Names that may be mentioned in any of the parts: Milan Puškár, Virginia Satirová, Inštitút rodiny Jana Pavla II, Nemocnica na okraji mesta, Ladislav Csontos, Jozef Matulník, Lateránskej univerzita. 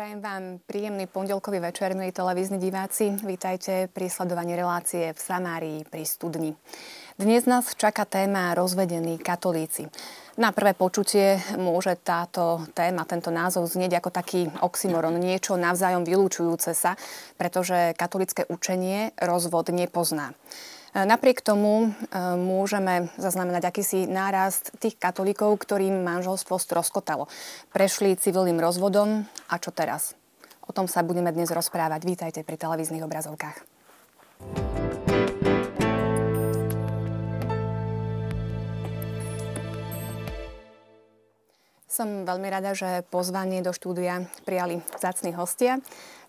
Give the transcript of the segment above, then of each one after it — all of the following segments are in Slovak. Prajem vám príjemný pondelkový večer, milí televízni diváci. Vítajte pri sledovaní relácie v Samárii pri studni. Dnes nás čaká téma rozvedení katolíci. Na prvé počutie môže táto téma, tento názov znieť ako taký oxymoron, niečo navzájom vylúčujúce sa, pretože katolícke učenie rozvod nepozná. Napriek tomu môžeme zaznamenať akýsi nárast tých katolíkov, ktorým manželstvo stroskotalo. Prešli civilným rozvodom a čo teraz? O tom sa budeme dnes rozprávať. Vítajte pri televíznych obrazovkách. Som veľmi rada, že pozvanie do štúdia prijali vzácni hostia.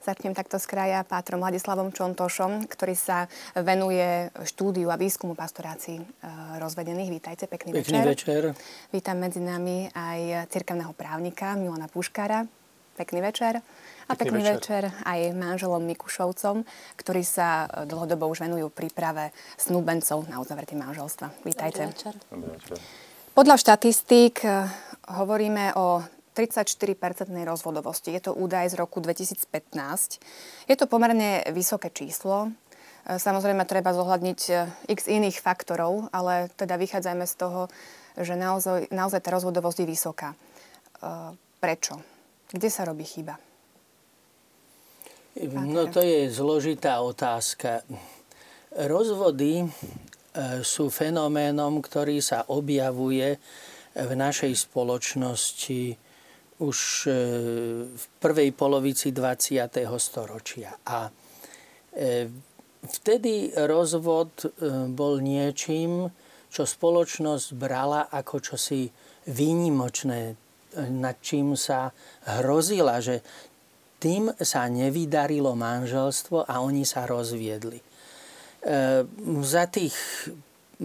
Začnem takto z kraja pátrom Ladislavom Csontosom, ktorý sa venuje štúdiu a výskumu pastorácií rozvedených. Vítajte, pekný večer. Vítam medzi nami aj cirkevného právnika Milana Puškára. Pekný večer. A pekný večer aj manželom Mikušovcom, ktorí sa dlhodobo už venujú príprave snúbencov na uzavretie manželstva. Vítajte. Dobrý večer. Podľa štatistík hovoríme o 34% rozvodovosti. Je to údaj z roku 2015. Je to pomerne vysoké číslo. Samozrejme, treba zohľadniť x iných faktorov, ale teda vychádzajme z toho, že naozaj tá rozvodovosť je vysoká. Prečo? Kde sa robí chyba? No to je zložitá otázka. Rozvody sú fenoménom, ktorý sa objavuje v našej spoločnosti už v prvej polovici 20. storočia. A vtedy rozvod bol niečím, čo spoločnosť brala ako čosi výnimočné, nad čím sa hrozila, že tým sa nevydarilo manželstvo a oni sa rozviedli. Za tých,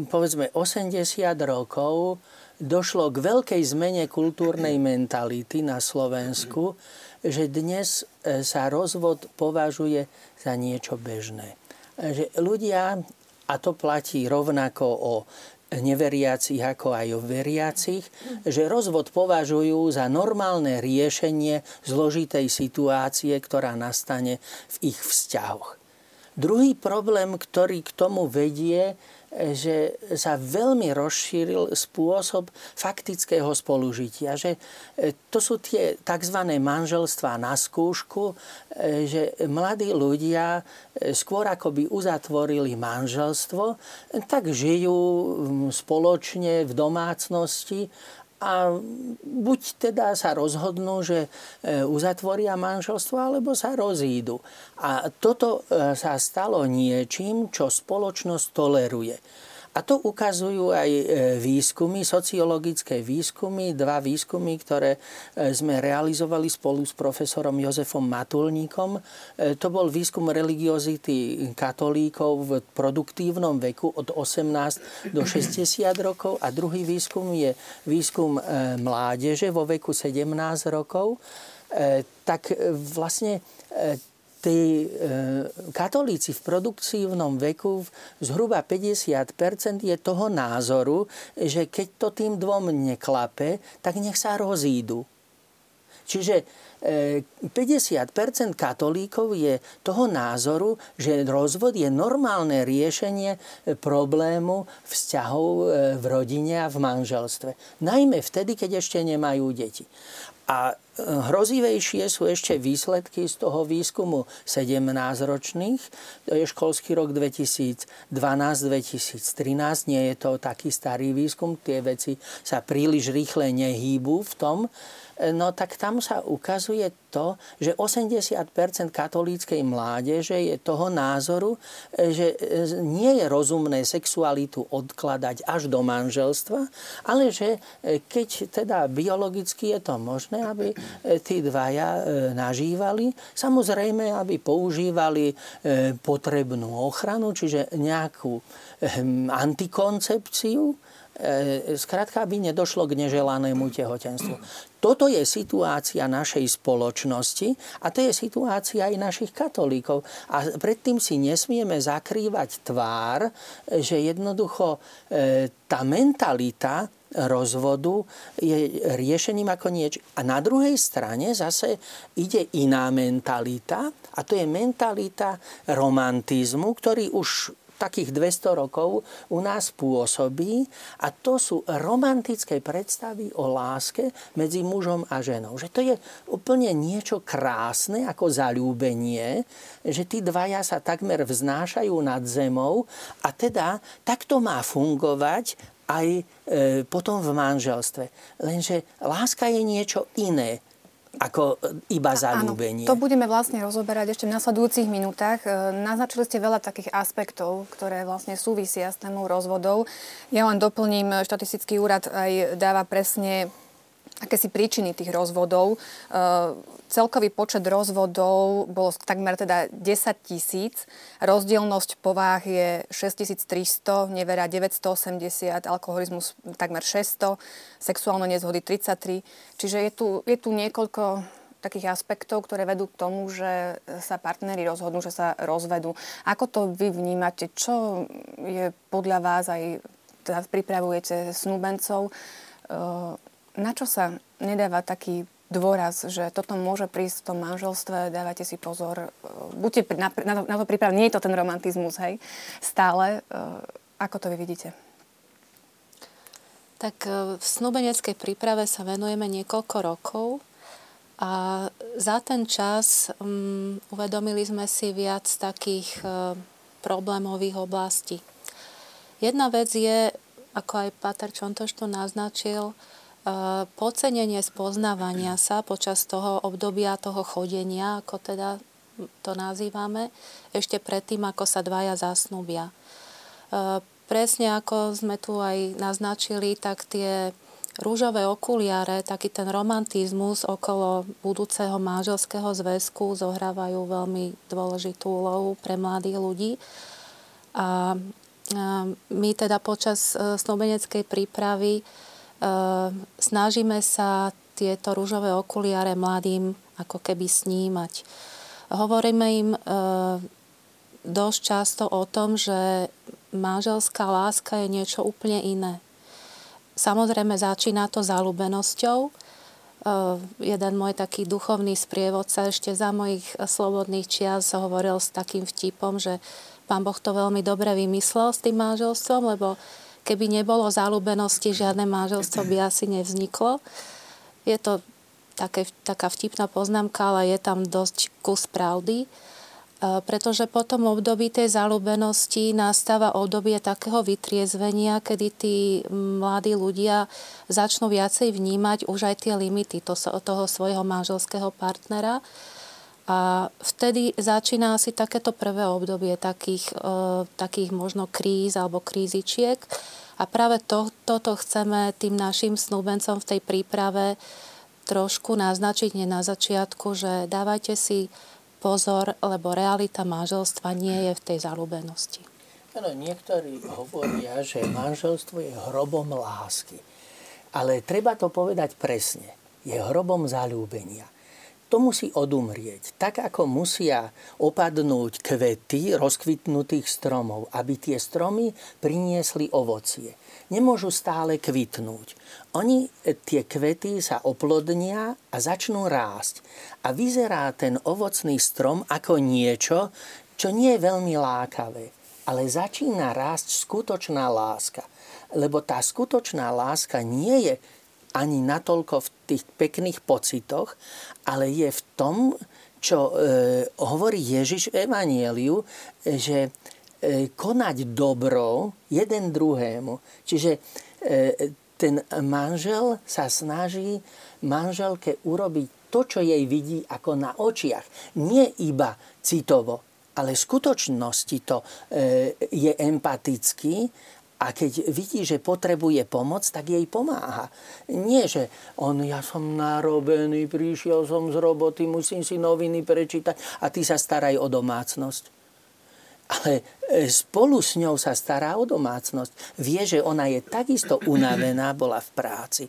povedzme, 80 rokov došlo k veľkej zmene kultúrnej mentality na Slovensku, že dnes sa rozvod považuje za niečo bežné. Že ľudia, a to platí rovnako o neveriacich ako aj o veriacich, že rozvod považujú za normálne riešenie zložitej situácie, ktorá nastane v ich vzťahoch. Druhý problém, ktorý k tomu vedie, že sa veľmi rozšíril spôsob faktického spolužitia. Že to sú tie tzv. Manželstvá na skúšku, že mladí ľudia skôr ako by uzatvorili manželstvo, tak žijú spoločne v domácnosti a buď teda sa rozhodnú, že uzatvoria manželstvo, alebo sa rozídu. A toto sa stalo niečím, čo spoločnosť toleruje. A to ukazujú aj výskumy, sociologické výskumy, dva výskumy, ktoré sme realizovali spolu s profesorom Jozefom Matulníkom. To bol výskum religiozity katolíkov v produktívnom veku od 18 do 60 rokov a druhý výskum je výskum mládeže vo veku 17 rokov. Tak vlastne tí katolíci v produktívnom veku zhruba 50% je toho názoru, že keď to tým dvom neklape, tak nech sa rozídu. Čiže 50% katolíkov je toho názoru, že rozvod je normálne riešenie problému vzťahov v rodine a v manželstve. Najmä vtedy, keď ešte nemajú deti. A hrozivejšie sú ešte výsledky z toho výskumu 17-ročných. To je školský rok 2012-2013. Nie je to taký starý výskum. Tie veci sa príliš rýchle nehýbu v tom. No tak tam sa ukazuje to, že 80% katolíckej mládeže je toho názoru, že nie je rozumné sexualitu odkladať až do manželstva, ale že keď teda biologicky je to možné, aby tí dvaja nažívali, samozrejme, aby používali potrebnú ochranu, čiže nejakú antikoncepciu, skrátka, aby nedošlo k neželanému tehotenstvu. Toto je situácia našej spoločnosti a to je situácia aj našich katolíkov. A predtým si nesmieme zakrývať tvár, že jednoducho tá mentalita rozvodu je riešením ako niečo. A na druhej strane zase ide iná mentalita a to je mentalita romantizmu, ktorý už takých 200 rokov u nás pôsobí a to sú romantické predstavy o láske medzi mužom a ženou. Že to je úplne niečo krásne ako zaľúbenie, že tí dvaja sa takmer vznášajú nad zemou a teda takto má fungovať aj potom v manželstve. Lenže láska je niečo iné ako iba zaľúbenie. Áno, to budeme vlastne rozoberať ešte v nasledujúcich minútach. Naznačili ste veľa takých aspektov, ktoré vlastne súvisia s témou rozvodov. Ja len doplním, štatistický úrad aj dáva presne akési príčiny tých rozvodov. Celkový počet rozvodov bolo takmer teda 10 000. Rozdielnosť povách je 6300, nevera 980, alkoholizmus takmer 600, sexuálne nezhody 33. Čiže je tu niekoľko takých aspektov, ktoré vedú k tomu, že sa partneri rozhodnú, že sa rozvedú. Ako to vy vnímate? Čo je podľa vás aj teda pripravujete snúbencov? Na čo sa nedáva taký dôraz, že toto môže prísť v tom manželstve, dávajte si pozor, buďte na to pripravení, nie je to ten romantizmus, hej, stále. Ako to vy vidíte? Tak v snúbeneckej príprave sa venujeme niekoľko rokov a za ten čas uvedomili sme si viac takých problémových oblastí. Jedna vec je, ako aj Páter Csontos to naznačil, podcenenie spoznávania sa počas toho obdobia, toho chodenia, ako teda to nazývame, ešte predtým, ako sa dvaja zasnúbia. Presne ako sme tu aj naznačili, tak tie rúžové okuliare, taký ten romantizmus okolo budúceho manželského zväzku zohrávajú veľmi dôležitú úlohu pre mladých ľudí. A my teda počas snúbeneckej prípravy snažíme sa tieto rúžové okuliare mladým ako keby snímať. Hovoríme im dosť často o tom, že manželská láska je niečo úplne iné. Samozrejme začína to zaľúbenosťou. Jeden môj taký duchovný sprievodca ešte za mojich slobodných čias hovoril s takým vtipom, že Pán Boh to veľmi dobre vymyslel s tým manželstvom, lebo keby nebolo zaľúbenosti, žiadne manželstvo by asi nevzniklo. Je to taká vtipná poznámka, ale je tam dosť kus pravdy, pretože po tom období tej zaľúbenosti nastáva obdobie takého vytriezvenia, kedy tí mladí ľudia začnú viacej vnímať už aj tie limity toho svojho manželského partnera. A vtedy začína asi takéto prvé obdobie takých možno kríz alebo krízičiek. A práve toto chceme tým našim snúbencom v tej príprave trošku naznačiť na začiatku, že dávajte si pozor, lebo realita manželstva nie je v tej zaľúbenosti. No, niektorí hovoria, že manželstvo je hrobom lásky. Ale treba to povedať presne. Je hrobom zaľúbenia. To musí odumrieť. Tak, ako musia opadnúť kvety rozkvitnutých stromov, aby tie stromy priniesli ovocie. Nemôžu stále kvitnúť. Oni, tie kvety, sa oplodnia a začnú rásť. A vyzerá ten ovocný strom ako niečo, čo nie je veľmi lákavé. Ale začína rásť skutočná láska. Lebo tá skutočná láska nie je ani natoľko v tých pekných pocitoch, ale je v tom, čo hovorí Ježiš v Evanjeliu, že konať dobro jeden druhému. Čiže ten manžel sa snaží manželke urobiť to, čo jej vidí ako na očiach. Nie iba citovo, ale v skutočnosti to je empatický. A keď vidí, že potrebuje pomoc, tak jej pomáha. Nie, že ja som narobený, prišiel som z roboty, musím si noviny prečítať a ty sa staraj o domácnosť. ale spolu s ňou sa stará o domácnosť. Vie, že ona je takisto unavená, bola v práci.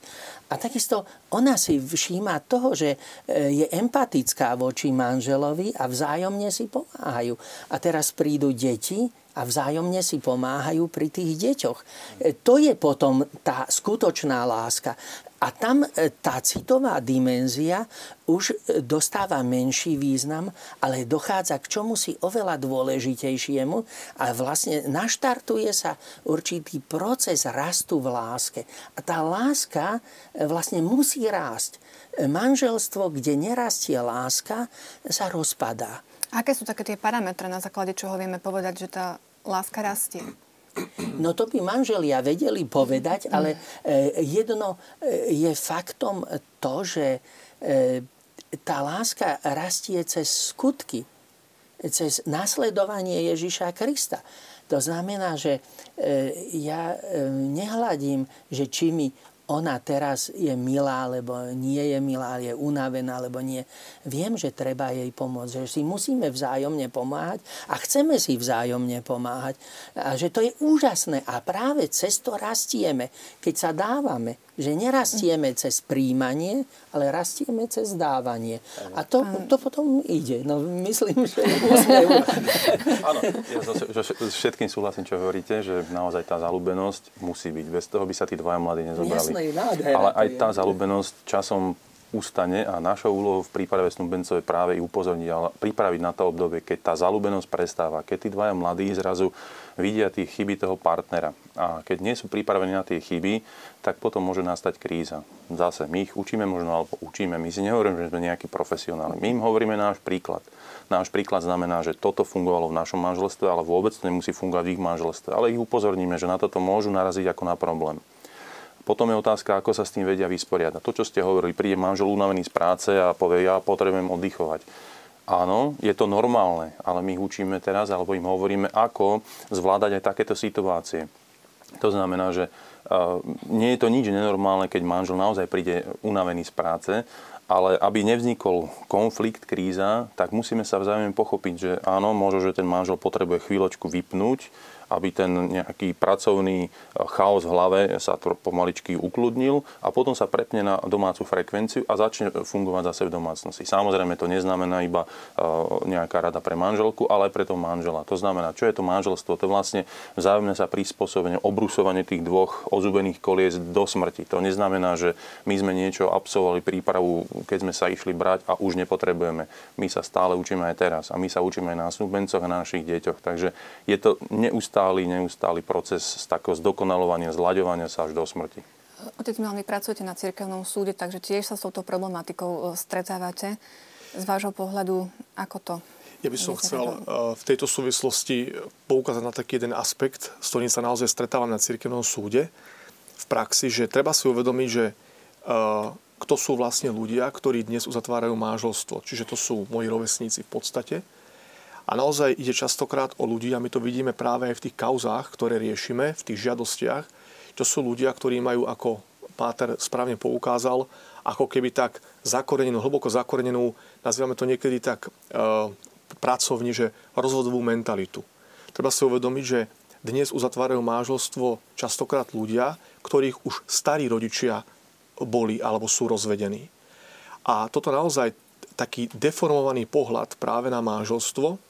A takisto ona si všíma toho, že je empatická voči manželovi a vzájomne si pomáhajú. A teraz prídu deti a vzájomne si pomáhajú pri tých deťoch. To je potom tá skutočná láska. A tam tá citová dimenzia už dostáva menší význam, ale dochádza k čomusi oveľa dôležitejšiemu a vlastne naštartuje sa určitý proces rastu v láske. A tá láska vlastne musí rásť. Manželstvo, kde nerastie láska, sa rozpadá. Aké sú také tie parametre, na základe čoho vieme povedať, že tá láska rastie? No to by manželia vedeli povedať, ale jedno je faktom to, že tá láska rastie cez skutky, cez nasledovanie Ježiša Krista. To znamená, že ja nehľadím, že či mi ona teraz je milá, alebo nie je milá, je unavená, alebo nie. Viem, že treba jej pomôcť, že si musíme vzájomne pomáhať a chceme si vzájomne pomáhať. A že to je úžasné a práve cez to rastieme, keď sa dávame. Že nerastieme cez príjmanie, ale rastieme cez dávanie. A to potom ide. No myslím, že... Áno, ja všetkým súhlasím, čo hovoríte, že naozaj tá zaľúbenosť musí byť. Bez toho by sa tí dvaja mladí nezobrali. Jasné, nádhera, ale aj tá zaľúbenosť časom ustane a našou úlohou v prípade snúbencov je práve i upozorniť, ale pripraviť na to obdobie, keď tá zaľúbenosť prestáva. Keď tí dvaja mladí zrazu vidia tie chyby toho partnera. A keď nie sú pripravení na tie chyby, tak potom môže nastať kríza. Zase my ich učíme možno, alebo učíme. My si nehovoríme, že sme nejakí profesionáli. My im hovoríme náš príklad. Náš príklad znamená, že toto fungovalo v našom manželstve, ale vôbec to nemusí fungovať v ich manželstve. Ale ich upozorníme, že na toto môžu naraziť ako na problém. Potom je otázka, ako sa s tým vedia vysporiadať. To, čo ste hovorili, príde manžel unavený z práce a povie, ja potrebujem oddychovať. Áno, je to normálne, ale my ich učíme teraz, alebo im hovoríme, ako zvládať aj takéto situácie. To znamená, že nie je to nič nenormálne, keď manžel naozaj príde unavený z práce, ale aby nevznikol konflikt, kríza, tak musíme sa vzájomne pochopiť, že áno, možno, že ten manžel potrebuje chvíľočku vypnúť, aby ten nejaký pracovný chaos v hlave sa pomaličky ukludnil a potom sa prepne na domácu frekvenciu a začne fungovať zase v domácnosti. Samozrejme, to neznamená iba nejaká rada pre manželku, ale aj pre toho manžela. To znamená, čo je to manželstvo? To je vlastne vzájomné sa prispôsobenie, obrusovanie tých dvoch ozubených kolies do smrti. To neznamená, že my sme niečo absolvovali prípravu, keď sme sa išli brať a už nepotrebujeme. My sa stále učíme aj teraz a my sa učíme aj na snúbencoch a na našich deťoch. Takže je to neustály proces z takého zdokonalovania, zlaďovania sa až do smrti. Otec Milan, vy pracujete na cirkevnom súde, takže tiež sa s touto problematikou stretávate. Z vášho pohľadu, ako to? Ja by som chcel v tejto súvislosti poukázať na taký jeden aspekt, s ktorým sa naozaj stretávam na cirkevnom súde v praxi, že treba si uvedomiť, že kto sú vlastne ľudia, ktorí dnes uzatvárajú manželstvo. Čiže to sú moji rovesníci v podstate. A naozaj ide častokrát o ľudí, a my to vidíme práve aj v tých kauzách, ktoré riešime, v tých žiadostiach. To sú ľudia, ktorí majú, ako páter správne poukázal, ako keby tak zakorenenú, hlboko zakorenenú, nazývame to niekedy tak pracovne, že rozvodovú mentalitu. Treba si uvedomiť, že dnes uzatvárajú manželstvo častokrát ľudia, ktorých už starí rodičia boli alebo sú rozvedení. A toto naozaj taký deformovaný pohľad práve na manželstvo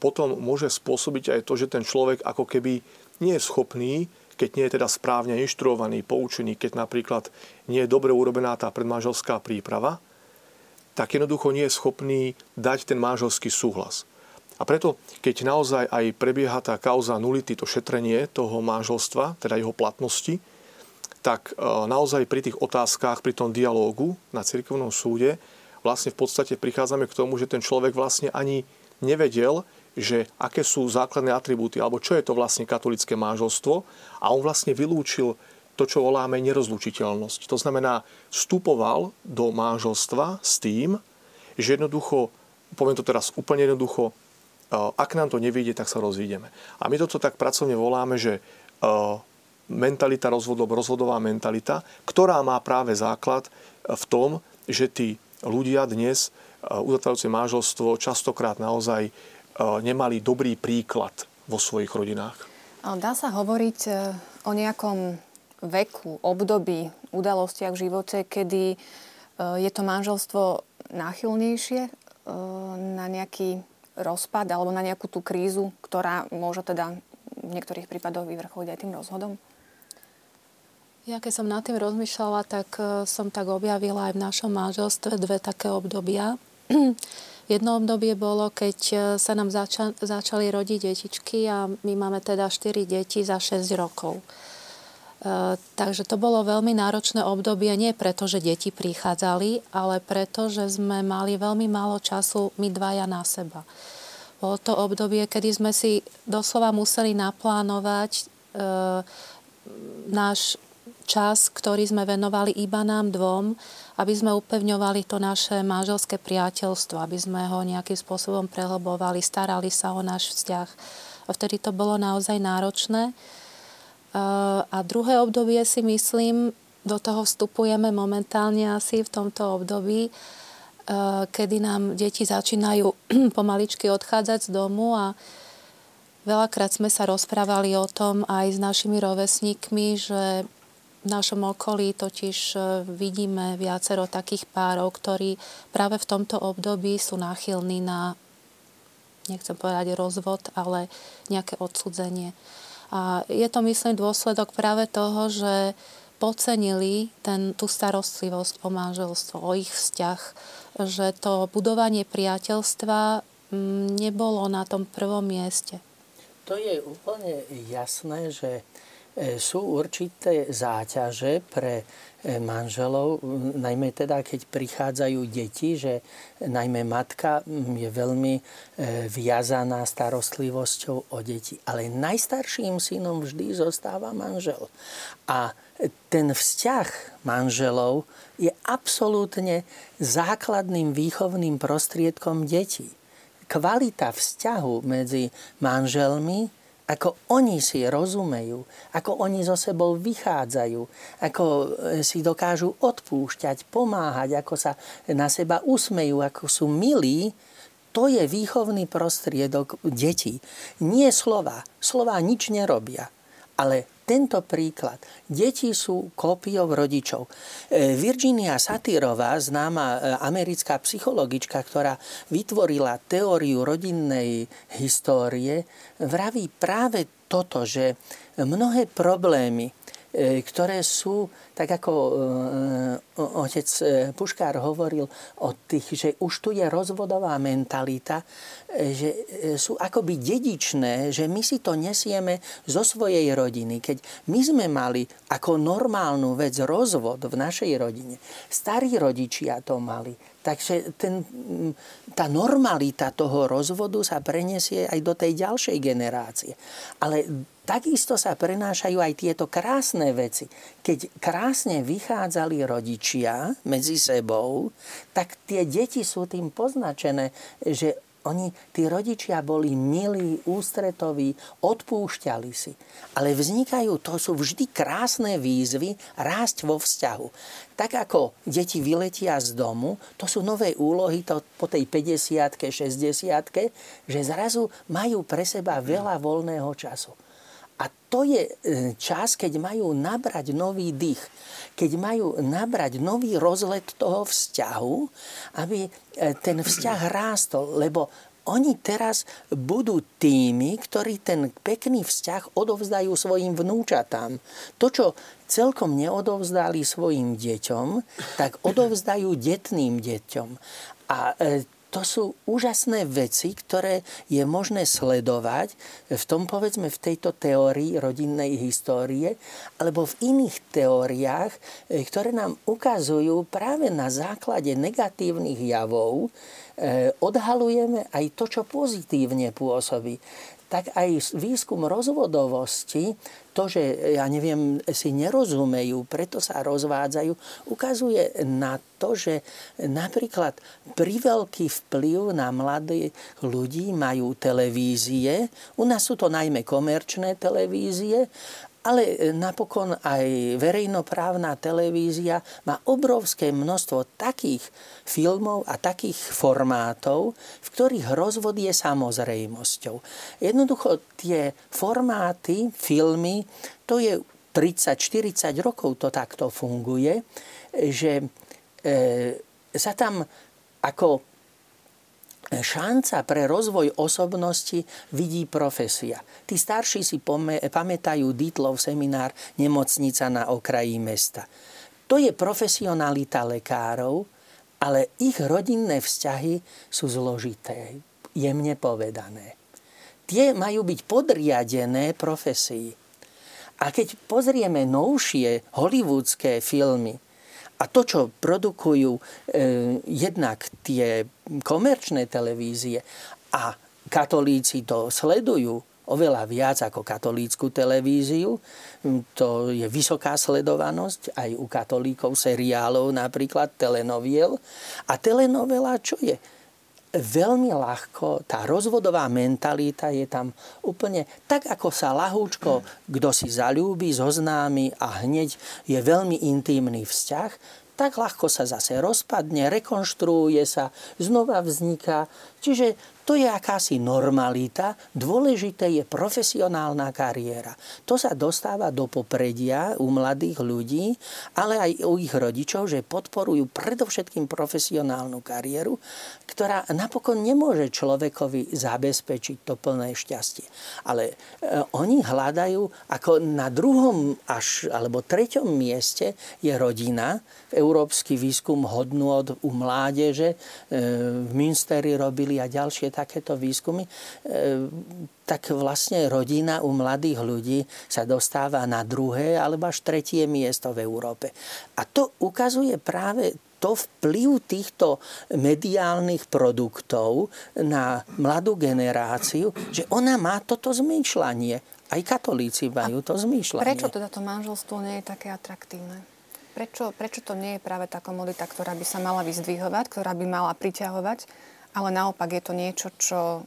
potom môže spôsobiť aj to, že ten človek ako keby nie je schopný, keď nie je teda správne inštruovaný, poučený, keď napríklad nie je dobre urobená tá predmanželská príprava, tak jednoducho nie je schopný dať ten manželský súhlas. A preto, keď naozaj aj prebieha tá kauza nulity, to šetrenie toho manželstva, teda jeho platnosti, tak naozaj pri tých otázkach, pri tom dialógu na cirkevnom súde vlastne v podstate prichádzame k tomu, že ten človek vlastne ani nevedel, že aké sú základné atribúty, alebo čo je to vlastne katolické manželstvo, a on vlastne vylúčil to, čo voláme nerozlučiteľnosť. To znamená, vstupoval do manželstva s tým, že jednoducho, poviem to teraz úplne jednoducho, ak nám to nevyjde, tak sa rozvídeme. A my toto tak pracovne voláme, že mentalita rozvodov, rozvodová mentalita, ktorá má práve základ v tom, že tí ľudia dnes uzatvárajúce manželstvo častokrát naozaj nemali dobrý príklad vo svojich rodinách? Dá sa hovoriť o nejakom veku, období, udalostiach v živote, kedy je to manželstvo náchylnejšie na nejaký rozpad alebo na nejakú tú krízu, ktorá môže teda v niektorých prípadoch vyvrcholiť aj tým rozhodom? Ja keď som nad tým rozmýšľala, tak som tak objavila aj v našom manželstve dve také obdobia. Jedno obdobie bolo, keď sa nám začali rodiť detičky a my máme teda 4 deti za 6 rokov. Takže to bolo veľmi náročné obdobie, nie preto, že deti prichádzali, ale preto, že sme mali veľmi málo času my dvaja na seba. Bolo to obdobie, kedy sme si doslova museli naplánovať náš čas, ktorý sme venovali iba nám dvom, aby sme upevňovali to naše manželské priateľstvo, aby sme ho nejakým spôsobom prehlbovali, starali sa o náš vzťah. A vtedy to bolo naozaj náročné. A druhé obdobie, si myslím, do toho vstupujeme momentálne asi v tomto období, kedy nám deti začínajú pomaličky odchádzať z domu a veľakrát sme sa rozprávali o tom aj s našimi rovesníkmi, že v našom okolí totiž vidíme viacero takých párov, ktorí práve v tomto období sú náchylní na, nechcem povedať rozvod, ale nejaké odsudzenie. A je to, myslím, dôsledok práve toho, že podcenili tú starostlivosť o manželstvo, o ich vzťah, že to budovanie priateľstva nebolo na tom prvom mieste. To je úplne jasné, že sú určité záťaže pre manželov, najmä teda, keď prichádzajú deti, že najmä matka je veľmi viazaná starostlivosťou o deti. Ale najstarším synom vždy zostáva manžel. A ten vzťah manželov je absolútne základným výchovným prostriedkom detí. Kvalita vzťahu medzi manželmi, ako oni si rozumejú, ako oni zo sebou vychádzajú, ako si dokážu odpúšťať, pomáhať, ako sa na seba usmejú, ako sú milí, to je výchovný prostriedok detí. Nie slova. Slova nič nerobia. Ale tento príklad. Deti sú kópiou rodičov. Virginia Satirová, známa americká psychologička, ktorá vytvorila teóriu rodinnej histórie, vraví práve toto, že mnohé problémy, ktoré sú, tak ako otec Puškár hovoril o tých, že už tu je rozvodová mentalita, že sú akoby dedičné, že my si to nesieme zo svojej rodiny. Keď my sme mali ako normálnu vec rozvod v našej rodine, starí rodičia to mali, takže tá normalita toho rozvodu sa preniesie aj do tej ďalšej generácie. Ale takisto sa prenášajú aj tieto krásne veci. Keď krásne vychádzali rodičia medzi sebou, tak tie deti sú tým poznačené, že tí rodičia boli milí, ústretoví, odpúšťali si. Ale to sú vždy krásne výzvy rásť vo vzťahu. Tak ako deti vyletia z domu, to sú nové úlohy po tej 50-ke, 60-ke, že zrazu majú pre seba veľa voľného času. A to je čas, keď majú nabrať nový dých. Keď majú nabrať nový rozlet toho vzťahu, aby ten vzťah rástol. Lebo oni teraz budú tými, ktorí ten pekný vzťah odovzdajú svojim vnúčatám. To, čo celkom neodovzdali svojim deťom, tak odovzdajú detným deťom. A to sú úžasné veci, ktoré je možné sledovať v tejto teórii rodinnej histórie alebo v iných teóriách, ktoré nám ukazujú práve na základe negatívnych javov, odhalujeme aj to, čo pozitívne pôsobí. Tak aj výskum rozvodovosti, to, že, si nerozumejú, preto sa rozvádzajú, ukazuje na to, že napríklad priveľký vplyv na mladých ľudí majú televízie. U nás sú to najmä komerčné televízie, ale napokon aj verejnoprávna televízia má obrovské množstvo takých filmov a takých formátov, v ktorých rozvod je samozrejmosťou. Jednoducho tie formáty, filmy, to je 30-40 rokov to takto funguje, že sa tam ako šanca pre rozvoj osobnosti vidí profesia. Tí starší si pamätajú Dietlov seminár Nemocnica na okraji mesta. To je profesionalita lekárov, ale ich rodinné vzťahy sú zložité, jemne povedané. Tie majú byť podriadené profesii. A keď pozrieme novšie hollywoodské filmy, a to, čo produkujú jednak tie komerčné televízie, a katolíci to sledujú oveľa viac ako katolícku televíziu, to je vysoká sledovanosť aj u katolíkov seriálov, napríklad telenoviel. A telenovela čo je? Veľmi ľahko, tá rozvodová mentalita je tam úplne tak, ako sa lahúčko, kto si zaľúbi, zoznámi a hneď je veľmi intímny vzťah, tak ľahko sa zase rozpadne, rekonštruuje sa, znova vzniká. Čiže to je akási normalita, dôležité je profesionálna kariéra. To sa dostáva do popredia u mladých ľudí, ale aj u ich rodičov, že podporujú predovšetkým profesionálnu kariéru, ktorá napokon nemôže človekovi zabezpečiť to plné šťastie. Ale oni hľadajú, ako na druhom až alebo treťom mieste je rodina. Európsky výskum hodnôt u mládeže v Münsteri robili a ďalšie takéto výskumy, tak vlastne rodina u mladých ľudí sa dostáva na druhé alebo až tretie miesto v Európe. A to ukazuje práve to vplyv týchto mediálnych produktov na mladú generáciu, že ona má toto zmýšľanie. Aj katolíci majú to zmýšľanie. Prečo teda to manželstvo nie je také atraktívne? Prečo to nie je práve tá komodita, ktorá by sa mala vyzdvihovať, ktorá by mala priťahovať? Ale naopak je to niečo, čo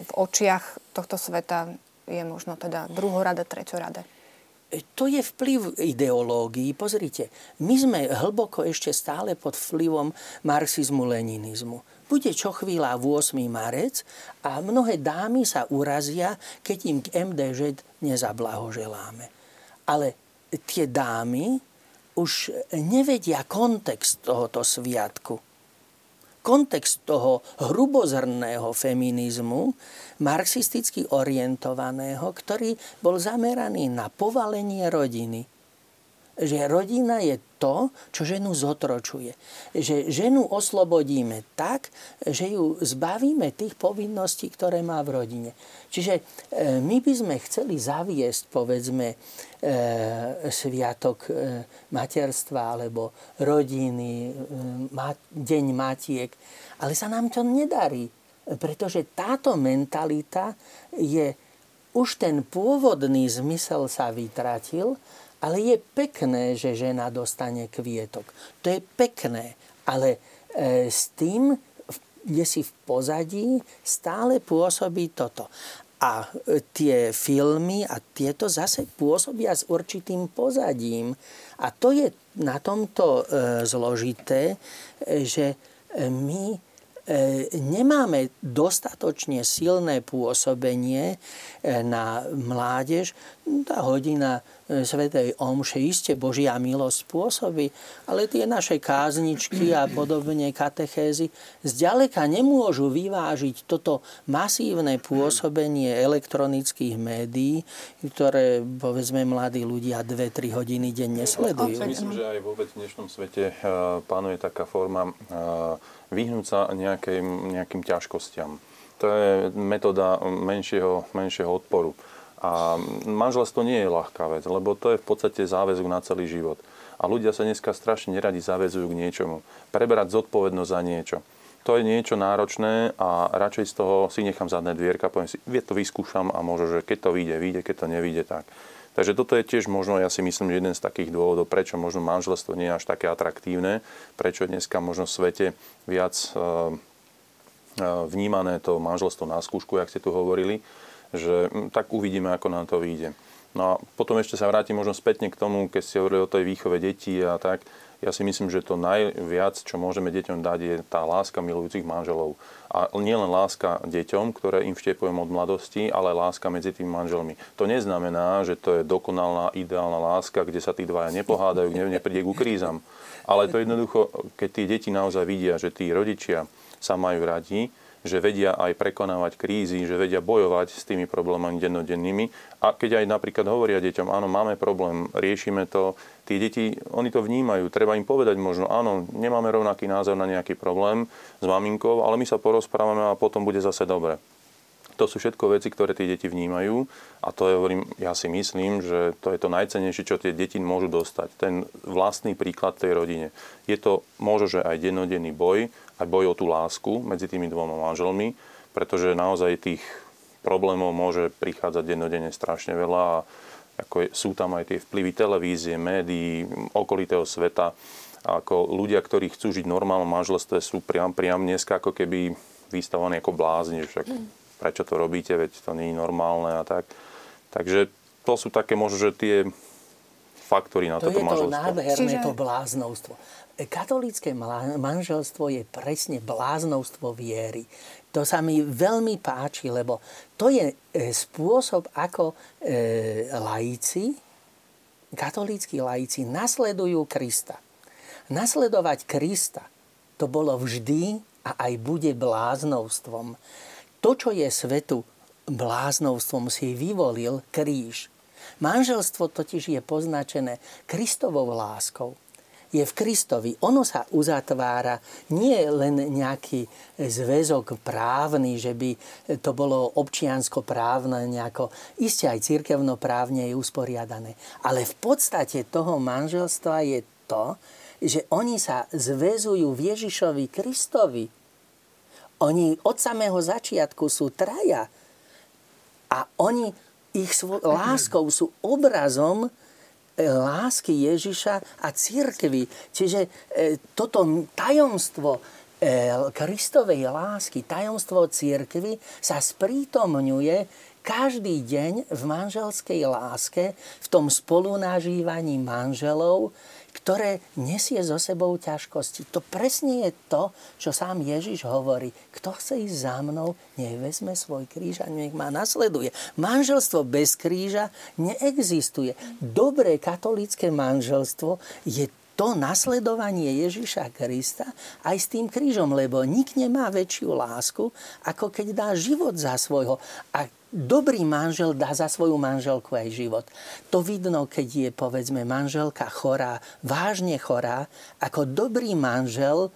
v očiach tohto sveta je možno teda druhorade, treťorade. To je vplyv ideológií. Pozrite, my sme hlboko ešte stále pod vplyvom marxizmu-leninizmu. Bude čo chvíľa 8. marec a mnohé dámy sa urazia, keď im k MDŽ nezablahoželáme. Ale tie dámy už nevedia kontext tohoto sviatku. Kontext toho hrubozrnného feminizmu, marxisticky orientovaného, ktorý bol zameraný na povalenie rodiny. Že rodina je to, čo ženu zotročuje. Že ženu oslobodíme tak, že ju zbavíme tých povinností, ktoré má v rodine. Čiže my by sme chceli zaviesť, povedzme, sviatok materstva alebo rodiny, deň matiek, ale sa nám to nedarí, pretože táto mentalita je, už ten pôvodný zmysel sa vytratil, ale je pekné, že žena dostane kvietok. To je pekné, ale s tým, kde si v pozadí, stále pôsobí toto. A tie filmy a tieto zase pôsobia s určitým pozadím. A to je na tomto zložité, že my nemáme dostatočne silné pôsobenie na mládež. Tá hodina svätej omše, iste Božia milosť spôsobí, ale tie naše kázničky a podobne katechézy zďaleka nemôžu vyvážiť toto masívne pôsobenie elektronických médií, ktoré, povedzme, mladí ľudia 2-3 hodiny denne sledujú. Myslím, že aj vôbec v dnešnom svete panuje taká forma vyhnúť sa nejakým ťažkostiam. To je metóda menšieho odporu. A manželstvo nie je ľahká vec, lebo to je v podstate záväzok na celý život. A ľudia sa dneska strašne neradi zaväzujú k niečomu. Preberať zodpovednosť za niečo. To je niečo náročné a radšej z toho si nechám zadné dvierka, poviem si, to vyskúšam a možno, že keď to vyjde, keď to nevyjde, tak. Takže toto je tiež možno, ja si myslím, že jeden z takých dôvodov, prečo možno manželstvo nie je až také atraktívne, prečo dneska možno v svete viac vnímané to manželstvo na skúšku, jak ste tu hovorili, že tak uvidíme, ako nám to vyjde. No a potom ešte sa vrátim možno spätne k tomu, keď ste hovorili o tej výchove detí a tak. Ja si myslím, že to najviac, čo môžeme deťom dať, je tá láska milujúcich manželov. A nielen láska deťom, ktoré im vštiepujem od mladosti, ale láska medzi tými manželmi. To neznamená, že to je dokonalná, ideálna láska, kde sa tí dvaja nepohádajú, kde nepríde ku krízam. Ale to jednoducho, keď tí deti naozaj vidia, že tí rodičia sa majú radi, že vedia aj prekonávať krízy, že vedia bojovať s tými problémami dennodennými. A keď aj napríklad hovoria deťom, áno, máme problém, riešime to, tí deti, oni to vnímajú, treba im povedať možno, áno, nemáme rovnaký názor na nejaký problém s maminkou, ale my sa porozprávame a potom bude zase dobre. To sú všetko veci, ktoré tí deti vnímajú a to ja hovorím, ja si myslím, že to je to najcennejšie, čo tie deti môžu dostať. Ten vlastný príklad tej rodine. Je to možno, že aj dennodenný boj, aj boj o tú lásku medzi tými dvoma manželmi, pretože naozaj tých problémov môže prichádzať dennodenne strašne veľa a ako sú tam aj tie vplyvy televízie, médií, okolitého sveta. A ako ľudia, ktorí chcú žiť v normálnom manželstve, sú priam dneska ako keby vystavovaní ako blázni, však prečo to robíte, veď to nie je normálne a tak. Takže to sú také možno, že tie faktory na toto manželstvo. To je to nádherné, to bláznovstvo. Katolícke manželstvo je presne bláznovstvo viery. To sa mi veľmi páči, lebo to je spôsob, ako laici, katolícki laici nasledujú Krista. Nasledovať Krista to bolo vždy a aj bude bláznovstvom. To, čo je svetu bláznovstvom, si vyvolil kríž. Manželstvo totiž je poznačené Kristovou láskou. Je v Kristovi. Ono sa uzatvára nie len nejaký zväzok právny, že by to bolo občiansko-právne nejako. Isté aj cirkevno-právne je usporiadané. Ale v podstate toho manželstva je to, že oni sa zväzujú v Ježišovi Kristovi. Oni od samého začiatku sú traja a oni ich láskou sú obrazom lásky Ježiša a cirkvi. Čiže toto tajomstvo Kristovej lásky, tajomstvo cirkvi sa sprítomňuje každý deň v manželskej láske, v tom spolunažívaní manželov, ktoré nesie so sebou ťažkosti. To presne je to, čo sám Ježiš hovorí. Kto chce ísť za mnou, nech vezme svoj kríž a nech ma nasleduje. Manželstvo bez kríža neexistuje. Dobré katolícke manželstvo je to nasledovanie Ježiša Krista aj s tým krížom, lebo nik nemá väčšiu lásku, ako keď dá život za svojho. A dobrý manžel dá za svoju manželku aj život. To vidno, keď je, povedzme, manželka chorá, vážne chorá, ako dobrý manžel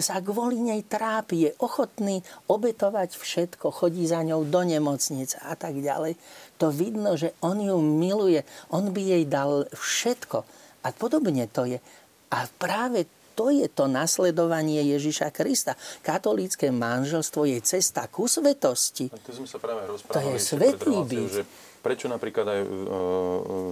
sa kvôli nej trápi, je ochotný obetovať všetko, chodí za ňou do nemocnice a tak ďalej. To vidno, že on ju miluje, on by jej dal všetko. A podobne to je. A práve to je to nasledovanie Ježiša Krista. Katolícke manželstvo je cesta ku svetosti. A tu sme sa práve rozprávali. To je svetý byt. Prečo napríklad aj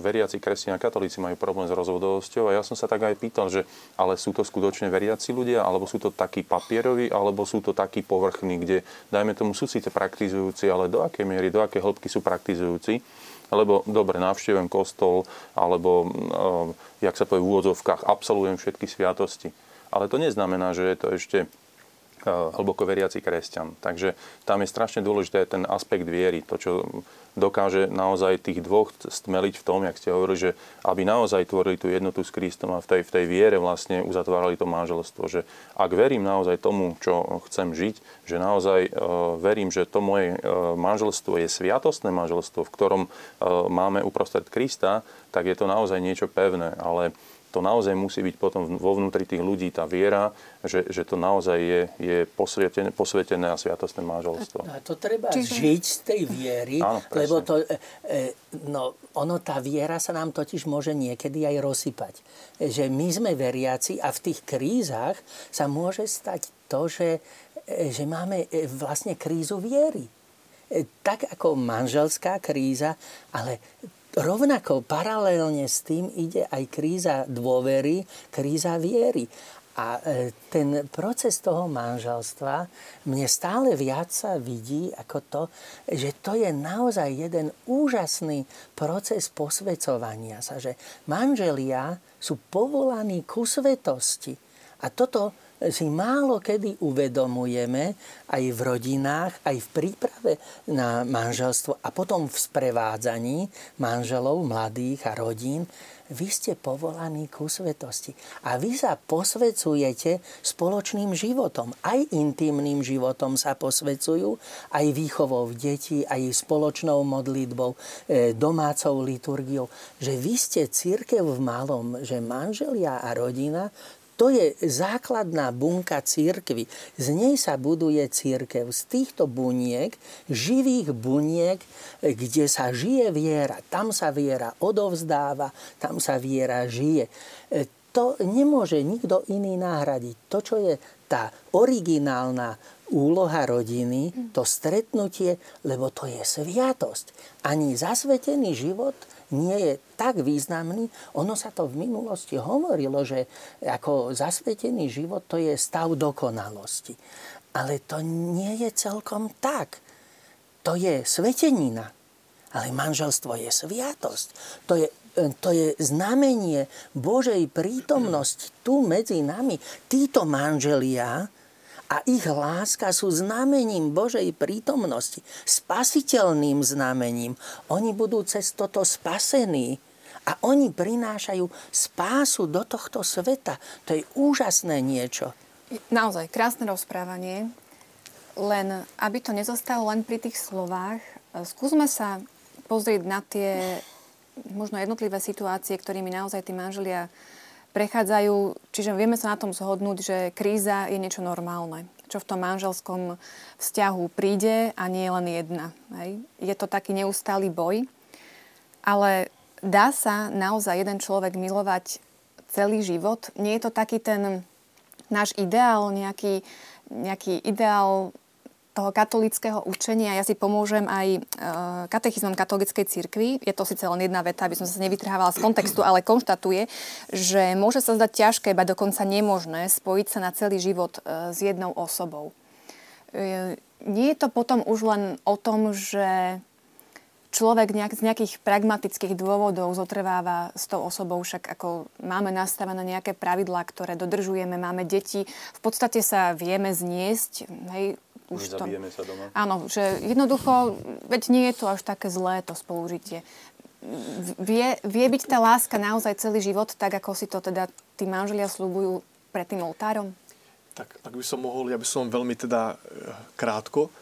veriaci kresťania a katolíci majú problém s rozvodovosťou? A ja som sa tak aj pýtal, že ale sú to skutočne veriaci ľudia, alebo sú to takí papieroví, alebo sú to takí povrchní, kde, dajme tomu, sú síce praktizujúci, ale do akej miery, do akej hĺbky sú praktizujúci? Lebo dobre, navštevujem kostol, alebo, jak sa povie v úvodzovkách, absolvujem všetky sviatosti. Ale to neznamená, že je to ešte hlboko veriaci kresťan. Takže tam je strašne dôležité ten aspekt viery. To, čo dokáže naozaj tých dvoch stmeliť v tom, jak ste hovorili, že aby naozaj tvorili tú jednotu s Kristom a v tej viere vlastne uzatvárali to manželstvo. Že ak verím naozaj tomu, čo chcem žiť, že naozaj verím, že to moje manželstvo je sviatostné manželstvo, v ktorom máme uprostred Krista, tak je to naozaj niečo pevné. Ale to naozaj musí byť potom vo vnútri tých ľudí tá viera, že to naozaj je posvietené a sviatostné manželstvo. No, to treba žiť z tej viery, áno, lebo to, tá viera sa nám totiž môže niekedy aj rozsypať. Že my sme veriaci a v tých krízach sa môže stať to, že máme vlastne krízu viery. Tak ako manželská kríza, ale rovnako paralelne s tým ide aj kríza dôvery, kríza viery. A ten proces toho manželstva mne stále viac sa vidí ako to, že to je naozaj jeden úžasný proces posvecovania sa, že manželia sú povolaní ku svetosti. A toto si málo kedy uvedomujeme aj v rodinách, aj v príprave na manželstvo a potom v sprevádzaní manželov, mladých a rodín. Vy ste povolaní ku svetosti a vy sa posvecujete spoločným životom. Aj intimným životom sa posvecujú, aj výchovou detí, aj spoločnou modlitbou, domácou liturgiou. Že vy ste cirkev v malom, že manželia a rodina, to je základná bunka cirkvi. Z nej sa buduje cirkev. Z týchto buniek, živých buniek, kde sa žije viera. Tam sa viera odovzdáva, tam sa viera žije. To nemôže nikto iný nahradiť. To, čo je tá originálna úloha rodiny, to stretnutie, lebo to je sviatosť. Ani zasvetený život nie je tak významný. Ono sa to v minulosti hovorilo, že ako zasvetený život to je stav dokonalosti. Ale to nie je celkom tak. To je svetenina. Ale manželstvo je sviatosť. To je znamenie Božej prítomnosti tu medzi nami. Títo manželia a ich láska sú znamením Božej prítomnosti, spasiteľným znamením. Oni budú cez toto spasení a oni prinášajú spásu do tohto sveta. To je úžasné niečo. Naozaj, krásne rozprávanie. Len, aby to nezostalo len pri tých slovách, skúsme sa pozrieť na tie možno jednotlivé situácie, ktorými naozaj tí manželia prechádzajú, čiže vieme sa na tom zhodnúť, že kríza je niečo normálne, čo v tom manželskom vzťahu príde a nie je len jedna. Hej. Je to taký neustály boj, ale dá sa naozaj jeden človek milovať celý život? Nie je to taký ten náš ideál, nejaký ideál toho katolického učenia. Ja si pomôžem aj katechizmom katolíckej cirkvi. Je to síce len jedna veta, aby som sa nevytrhávala z kontextu, ale konštatuje, že môže sa zdať ťažké, iba dokonca nemožné spojiť sa na celý život s jednou osobou. Nie je to potom už len o tom, že človek z nejakých pragmatických dôvodov zotrváva s tou osobou, však ako máme nastavené nejaké pravidlá, ktoré dodržujeme, máme deti, v podstate sa vieme zniesť, hej, už nezabijeme sa doma. Áno, že jednoducho, veď nie je to až také zlé to spolužitie. Vie byť tá láska naozaj celý život, tak ako si to teda tí manželia sľubujú pred tým oltárom? Tak, ak by som mohol, ja by som veľmi teda krátko.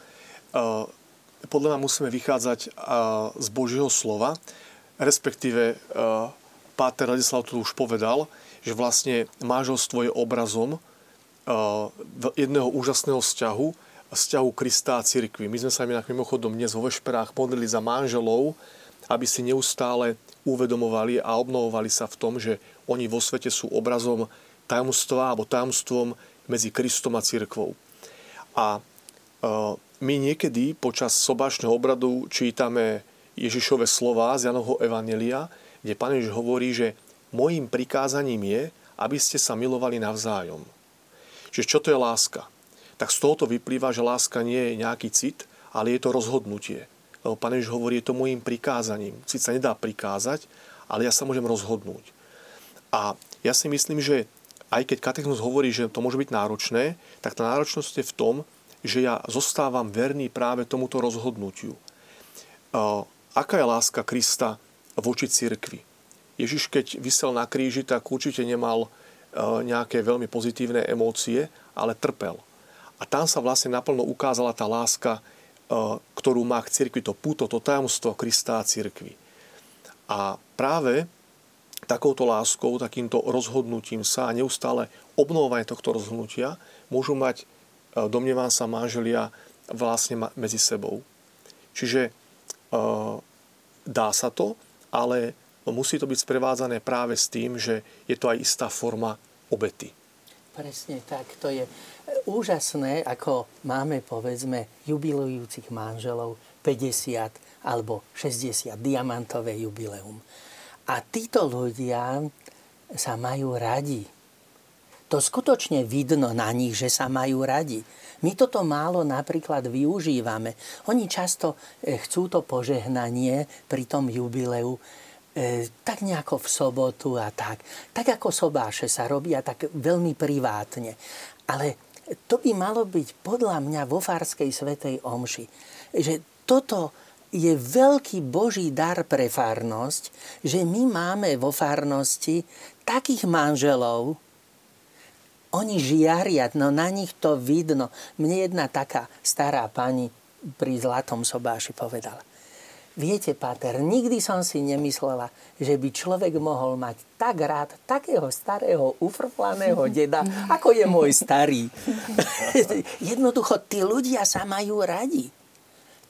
Podľa mňa musíme vychádzať z Božieho slova, respektíve páter Ladislav tu už povedal, že vlastne manželstvo je obrazom jedného úžasného vzťahu Krista a cirkvi. My sme sa inak mimochodom dnes vo vešperách modlili za manželov, aby si neustále uvedomovali a obnovovali sa v tom, že oni vo svete sú obrazom tajomstva alebo tajomstvom medzi Kristom a cirkvou. A my niekedy počas sobášneho obradu čítame Ježišove slova z Jánovho evanjelia, kde Pán Ježiš hovorí, že mojím prikázaním je, aby ste sa milovali navzájom. Čiže čo to je láska? Tak z tohoto vyplýva, že láska nie je nejaký cit, ale je to rozhodnutie. Lebo Pán Ježiš hovorí, je to mojím prikázaním. Cit sa nedá prikázať, ale ja sa môžem rozhodnúť. A ja si myslím, že aj keď katechizmus hovorí, že to môže byť náročné, tak tá náročnosť je v tom, že ja zostávam verný práve tomuto rozhodnutiu. Aká je láska Krista voči cirkvi? Ježiš, keď visel na kríži, tak určite nemal nejaké veľmi pozitívne emócie, ale trpel. A tam sa vlastne naplno ukázala tá láska, ktorú má k cirkvi, to puto, to tajomstvo Krista a cirkvi. A práve takouto láskou, takýmto rozhodnutím sa a neustále obnovovanie tohto rozhodnutia môžu mať, domnievam sa, manželia vlastne medzi sebou. Čiže dá sa to, ale musí to byť sprevádzané práve s tým, že je to aj istá forma obety. Presne tak, to je úžasné, ako máme, povedzme, jubilujúcich manželov 50 alebo 60, diamantové jubileum. A títo ľudia sa majú radi. to skutočne vidno na nich, že sa majú radi. My toto málo napríklad využívame. Oni často chcú to požehnanie pri tom jubileu tak nejako v sobotu a tak. Tak ako sobáše sa robia, tak veľmi privátne. Ale to by malo byť podľa mňa vo farskej svätej omši. Že toto je veľký Boží dar pre farnosť, že my máme vo farnosti takých manželov, oni žiaria, no na nich to vidno. Mne jedna taká stará pani pri Zlatom sobáši povedala: viete, páter, nikdy som si nemyslela, že by človek mohol mať tak rád takého starého, ufrflaného deda, ako je môj starý. Jednoducho, tí ľudia sa majú radi.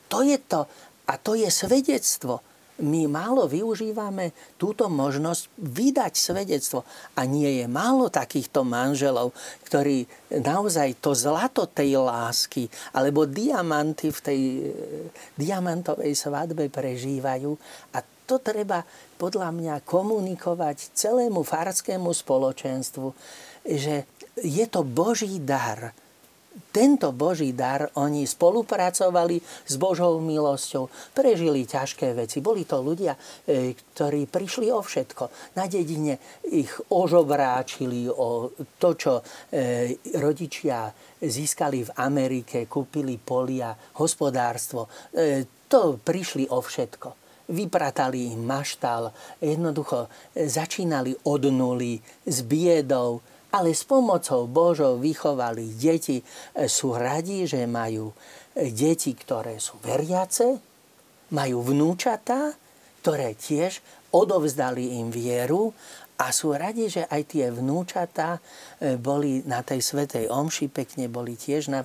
To je to. A to je svedectvo. My málo využívame túto možnosť vydať svedectvo. A nie je málo takýchto manželov, ktorí naozaj to zlato tej lásky alebo diamanty v tej diamantovej svadbe prežívajú. A to treba podľa mňa komunikovať celému farskému spoločenstvu, že je to Boží dar. Tento Boží dar, oni spolupracovali s Božou milosťou, prežili ťažké veci. Boli to ľudia, ktorí prišli o všetko. Na dedine ich ožobráčili o to, čo rodičia získali v Amerike, kúpili polia, hospodárstvo. To prišli o všetko. Vypratali im maštal, jednoducho začínali od nuly, s biedou, ale s pomocou Božou vychovali deti. Sú radi, že majú deti, ktoré sú veriace, majú vnúčatá, ktoré tiež odovzdali im vieru, a sú radi, že aj tie vnúčatá boli na tej svätej omši, pekne boli tiež na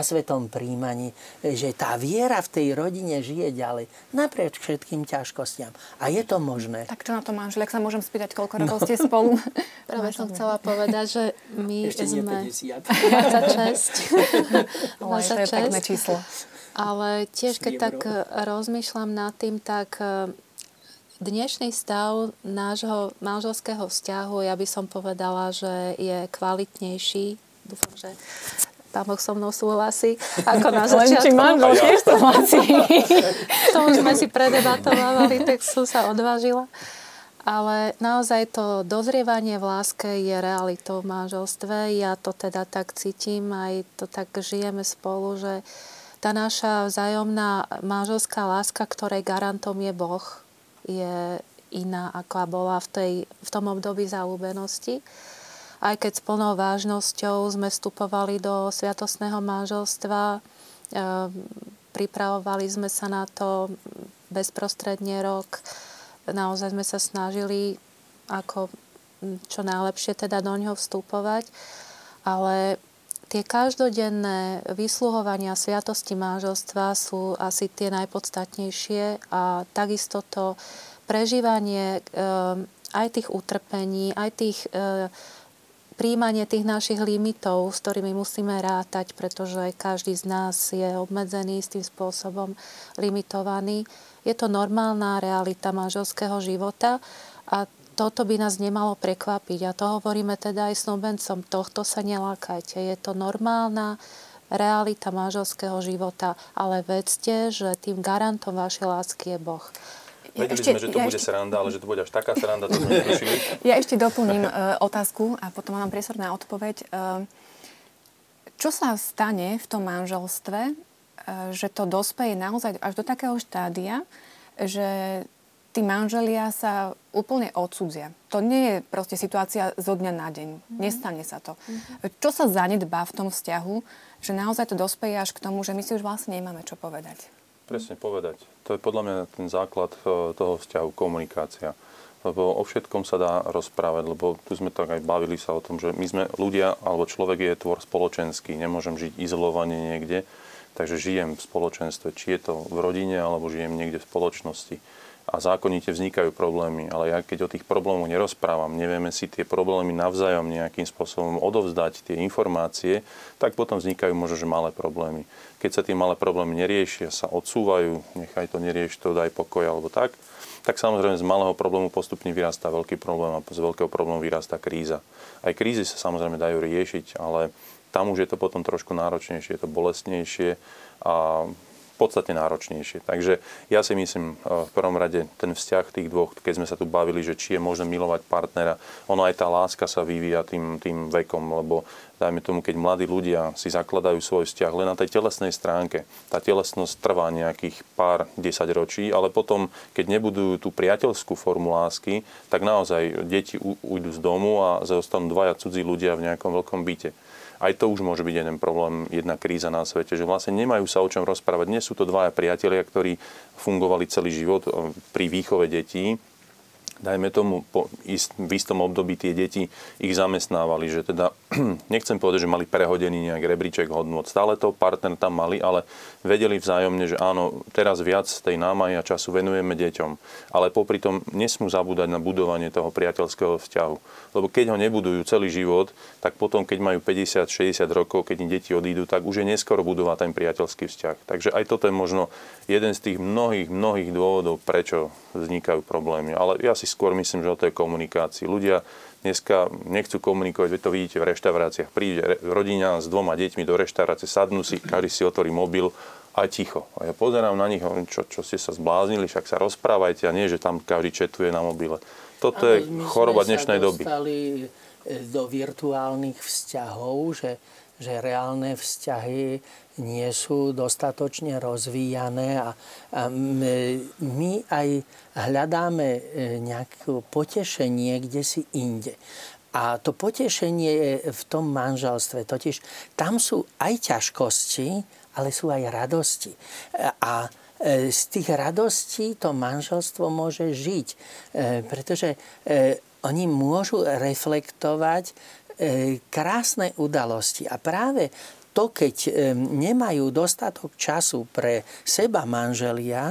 svetom príjmaní, že tá viera v tej rodine žije ďalej, naprieč všetkým ťažkostiam. A je to možné. Tak čo na to, manžel, ak sa môžem spýtať, koľko rokov ste spolu? Práve som chcela povedať, že my ešte sme... Ešte nie 50. 26. Ale to je pekné číslo. Ale tiež, keď tak rozmýšľam nad tým, tak... Dnešný stav nášho manželského vzťahu, ja by som povedala, že je kvalitnejší. Dúfam, že Pán Boh so mnou súhlasí. Ako na začiatku. To už sme si predebatovali, tak som sa odvážila. Ale naozaj to dozrievanie v láske je realitou v manželstve. Ja to teda tak cítim, aj to tak žijeme spolu, že tá naša vzájomná manželská láska, ktorej garantom je Boh, je iná, aká bola v tom období zaľúbenosti. Aj keď s plnou vážnosťou sme vstupovali do sviatostného manželstva, pripravovali sme sa na to bezprostredne rok. Naozaj sme sa snažili ako čo najlepšie teda do ňoho vstupovať. Ale tie každodenné vysluhovania sviatosti manželstva sú asi tie najpodstatnejšie, a takisto to prežívanie aj tých utrpení, aj príjmanie tých našich limitov, s ktorými musíme rátať, pretože každý z nás je obmedzený, s tým spôsobom limitovaný. Je to normálna realita manželského života a toto by nás nemalo prekvapiť. A to hovoríme teda aj snúbencom. Tohto sa nelákajte. Je to normálna realita manželského života. Ale vedzte, že tým garantom vašej lásky je Boh. Vedeli sme, že to bude sranda, ale že to bude až taká sranda, to sme nevyšili. Ja ešte doplním otázku a potom mám priestor na odpoveď. Čo sa stane v tom manželstve, že to dospeje naozaj až do takého štádia, že tí manželia sa úplne odsudzia. To nie je proste situácia zo dňa na deň. Nestane sa to. Čo sa zanedbá v tom vzťahu, že naozaj to dospeje až k tomu, že my si už vlastne nemáme čo povedať? Presne povedať. To je podľa mňa ten základ toho vzťahu, komunikácia. Lebo o všetkom sa dá rozprávať, lebo tu sme tak aj bavili sa o tom, že my sme ľudia, alebo človek je tvor spoločenský. Nemôžem žiť izolovane niekde, takže žijem v spoločenstve. Či je to v rodine, alebo žijem niekde v spoločnosti. a zákonite vznikajú problémy. Ale ja keď o tých problémoch nerozprávam, nevieme si tie problémy navzájom nejakým spôsobom odovzdať, tie informácie, tak potom vznikajú možno, že malé problémy. Keď sa tie malé problémy neriešia, sa odsúvajú, nechaj to, nerieš to, daj pokoj alebo tak, tak samozrejme z malého problému postupne vyrastá veľký problém a z veľkého problému vyrastá kríza. Aj krízy sa samozrejme dajú riešiť, ale tam už je to potom trošku náročnejšie, je to bolestnejšie a v podstate náročnejšie. Takže ja si myslím v prvom rade ten vzťah tých dvoch, keď sme sa tu bavili, že či je možné milovať partnera, ono aj tá láska sa vyvíja tým vekom, lebo dajme tomu, keď mladí ľudia si zakladajú svoj vzťah len na tej telesnej stránke. Tá telesnosť trvá nejakých pár desaťročí, ale potom, keď nebudú tú priateľskú formu lásky, tak naozaj deti ujdu z domu a zostanú dvaja cudzí ľudia v nejakom veľkom byte. Aj to už môže byť jeden problém, jedna kríza na svete, že vlastne nemajú sa o čom rozprávať. Dnes sú to dvaja priatelia, ktorí fungovali celý život pri výchove detí. Dajme tomu, v istom období tie deti ich zamestnávali, že teda nechcem povedať, že mali prehodený nejak rebríček hodnot. Stále to partner tam mali, ale vedeli vzájomne, že áno, teraz viac tej námahy a času venujeme deťom. Ale popri tom nesmú zabúdať na budovanie toho priateľského vzťahu. Lebo keď ho nebudujú celý život, tak potom, keď majú 50-60 rokov, keď im deti odídu, tak už je neskoro budovať ten priateľský vzťah. Takže aj toto je možno jeden z tých mnohých dôvodov, prečo vznikajú problémy. Ale ja si skôr myslím, že o tej komunikácii. Ľudia dneska nechcú komunikovať, veď to vidíte v reštauráciách. Príde rodina s dvoma deťmi do reštaurácie, sadnú si, každý si otvorí mobil a ticho. A ja pozerám na nich, čo ste sa zbláznili, však sa rozprávajte, a nie, že tam každý četuje na mobile. Toto je choroba dnešnej doby. My sme sa dostali do virtuálnych vzťahov, že reálne vzťahy nie sú dostatočne rozvíjané a my aj hľadáme nejaké potešenie kdesi inde. A to potešenie je v tom manželstve. Totiž tam sú aj ťažkosti, ale sú aj radosti. A z tých radostí to manželstvo môže žiť. Pretože oni môžu reflektovať krásne udalosti. A práve to, keď nemajú dostatok času pre seba manželia,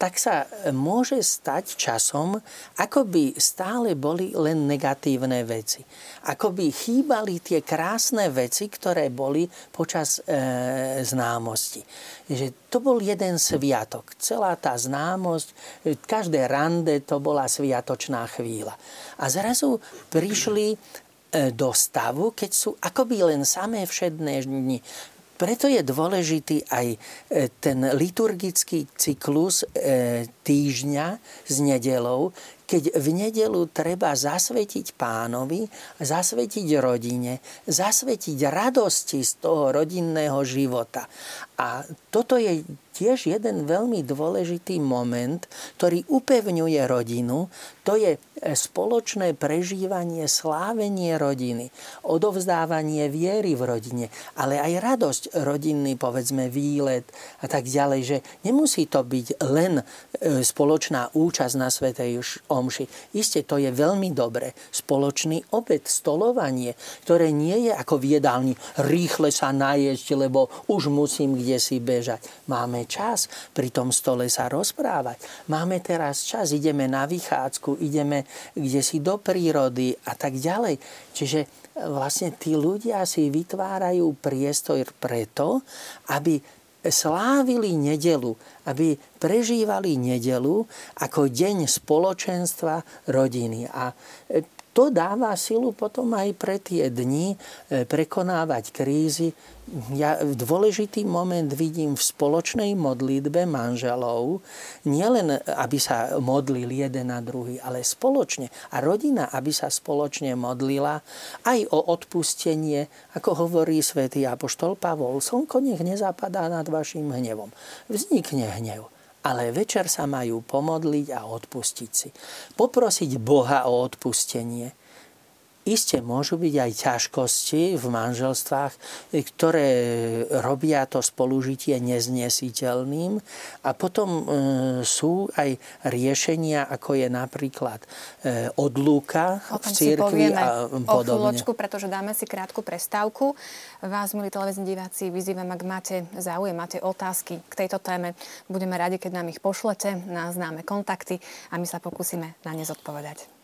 tak sa môže stať časom, ako by stále boli len negatívne veci. Ako by chýbali tie krásne veci, ktoré boli počas známosti. Že to bol jeden sviatok. Celá tá známosť, každé rande, to bola sviatočná chvíľa. A zrazu prišli do stavu, keď sú akoby len samé všedné dni. Preto je dôležitý aj ten liturgický cyklus týždňa s nedeľou, keď v nedeľu treba zasvetiť Pánovi, zasvetiť rodine, zasvetiť radosti z toho rodinného života. A toto je tiež jeden veľmi dôležitý moment, ktorý upevňuje rodinu. To je spoločné prežívanie, slávenie rodiny, odovzdávanie viery v rodine, ale aj radosť rodinný, povedzme, výlet a tak ďalej, že nemusí to byť len spoločná účasť na svätej omši. Isté, to je veľmi dobre. Spoločný obed, stolovanie, ktoré nie je ako v jedálni rýchle sa najesť, lebo už musím kdesi bežať. Máme čas pri tom stole sa rozprávať. Máme teraz čas, ideme na vychádzku, ideme kdesi do prírody a tak ďalej. Čiže vlastne tí ľudia si vytvárajú priestor preto, aby slávili nedeľu, aby prežívali nedeľu ako deň spoločenstva rodiny. A to dáva silu potom aj pre tie dni prekonávať krízy. Ja dôležitý moment vidím v spoločnej modlitbe manželov. Nielen, aby sa modlili jeden na druhý, ale spoločne. A rodina, aby sa spoločne modlila aj o odpustenie. Ako hovorí svätý apoštol Pavol, slnko nech nezapadá nad vašim hnevom. Vznikne hnev. Ale večer sa majú pomodliť a odpustiť si. Poprosiť Boha o odpustenie. Isté môžu byť aj ťažkosti v manželstvách, ktoré robia to spolužitie neznesiteľným. A potom sú aj riešenia, ako je napríklad odlúka v cirkvi a podobne. O chvíľočku, pretože dáme si krátku prestávku. Vás, milí televízni diváci, vyzývam, ak máte záujem, máte otázky k tejto téme. Budeme radi, keď nám ich pošlete na známe kontakty a my sa pokúsime na ne zodpovedať.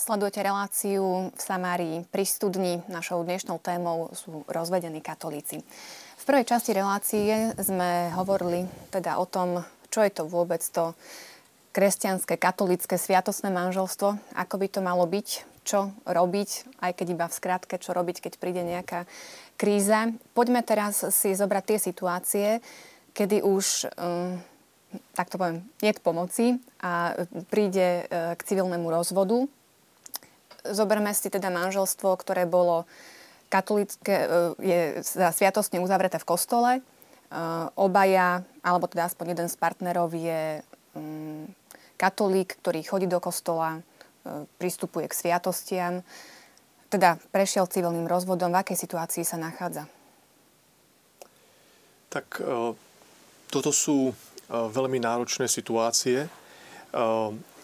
Sledujete reláciu v Samárii pri studni. Našou dnešnou témou sú rozvedení katolíci. V prvej časti relácie sme hovorili teda o tom, čo je to vôbec to kresťanské, katolícke, sviatostné manželstvo, ako by to malo byť, čo robiť, aj keď iba v skratke, čo robiť, keď príde nejaká kríza. Poďme teraz si zobrať tie situácie, kedy už... tak to poviem, nie je pomoci a príde k civilnému rozvodu. Zoberme si teda manželstvo, ktoré bolo katolícke, je sviatostne uzavreté v kostole. Obaja, alebo teda aspoň jeden z partnerov je katolík, ktorý chodí do kostola, pristupuje k sviatostiam. Teda prešiel civilným rozvodom. V akej situácii sa nachádza? Tak toto sú veľmi náročné situácie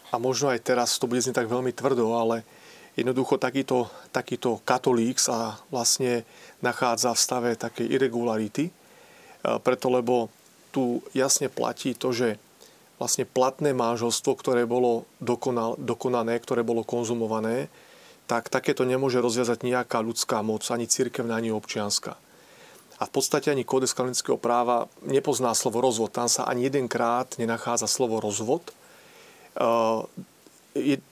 a možno aj teraz to bude znieť tak veľmi tvrdo, ale jednoducho takýto katolík sa vlastne nachádza v stave takej irregularity, preto lebo tu jasne platí to, že vlastne platné manželstvo, ktoré bolo dokonané, ktoré bolo konzumované, tak takéto nemôže rozviazať nejaká ľudská moc, ani cirkevná, ani občianska. A v podstate ani kódex kanonického práva nepozná slovo rozvod. Tam sa ani jedenkrát nenachádza slovo rozvod.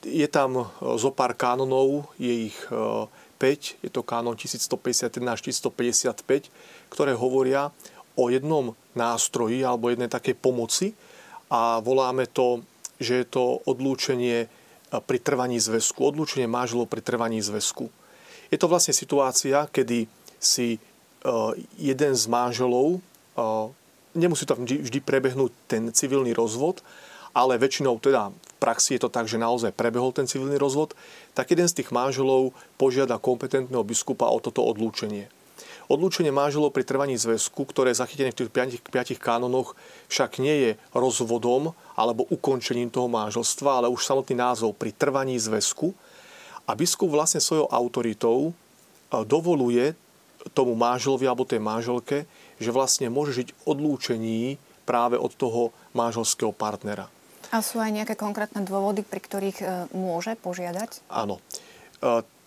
Je tam zo pár kánonov, je ich 5, je to kánon 1151 až 1155, ktoré hovoria o jednom nástroji alebo jednej takej pomoci a voláme to, že je to odlúčenie pri trvaní zväzku, odlúčenie manželov pri trvaní zväzku. Je to vlastne situácia, kedy si jeden z manželov, nemusí tam vždy prebehnúť ten civilný rozvod, ale väčšinou teda v praxi je to tak, že naozaj prebehol ten civilný rozvod, tak jeden z tých manželov požiada kompetentného biskupa o toto odlúčenie. Odlúčenie manželov pri trvaní zväzku, ktoré je zachytené v tých 5 kánonoch, však nie je rozvodom alebo ukončením toho manželstva, ale už samotný názov pri trvaní zväzku. A biskup vlastne svojou autoritou dovoluje tomu manželovi alebo tej manželke, že vlastne môže žiť odlúčení práve od toho manželského partnera. A sú aj nejaké konkrétne dôvody, pri ktorých môže požiadať? Áno.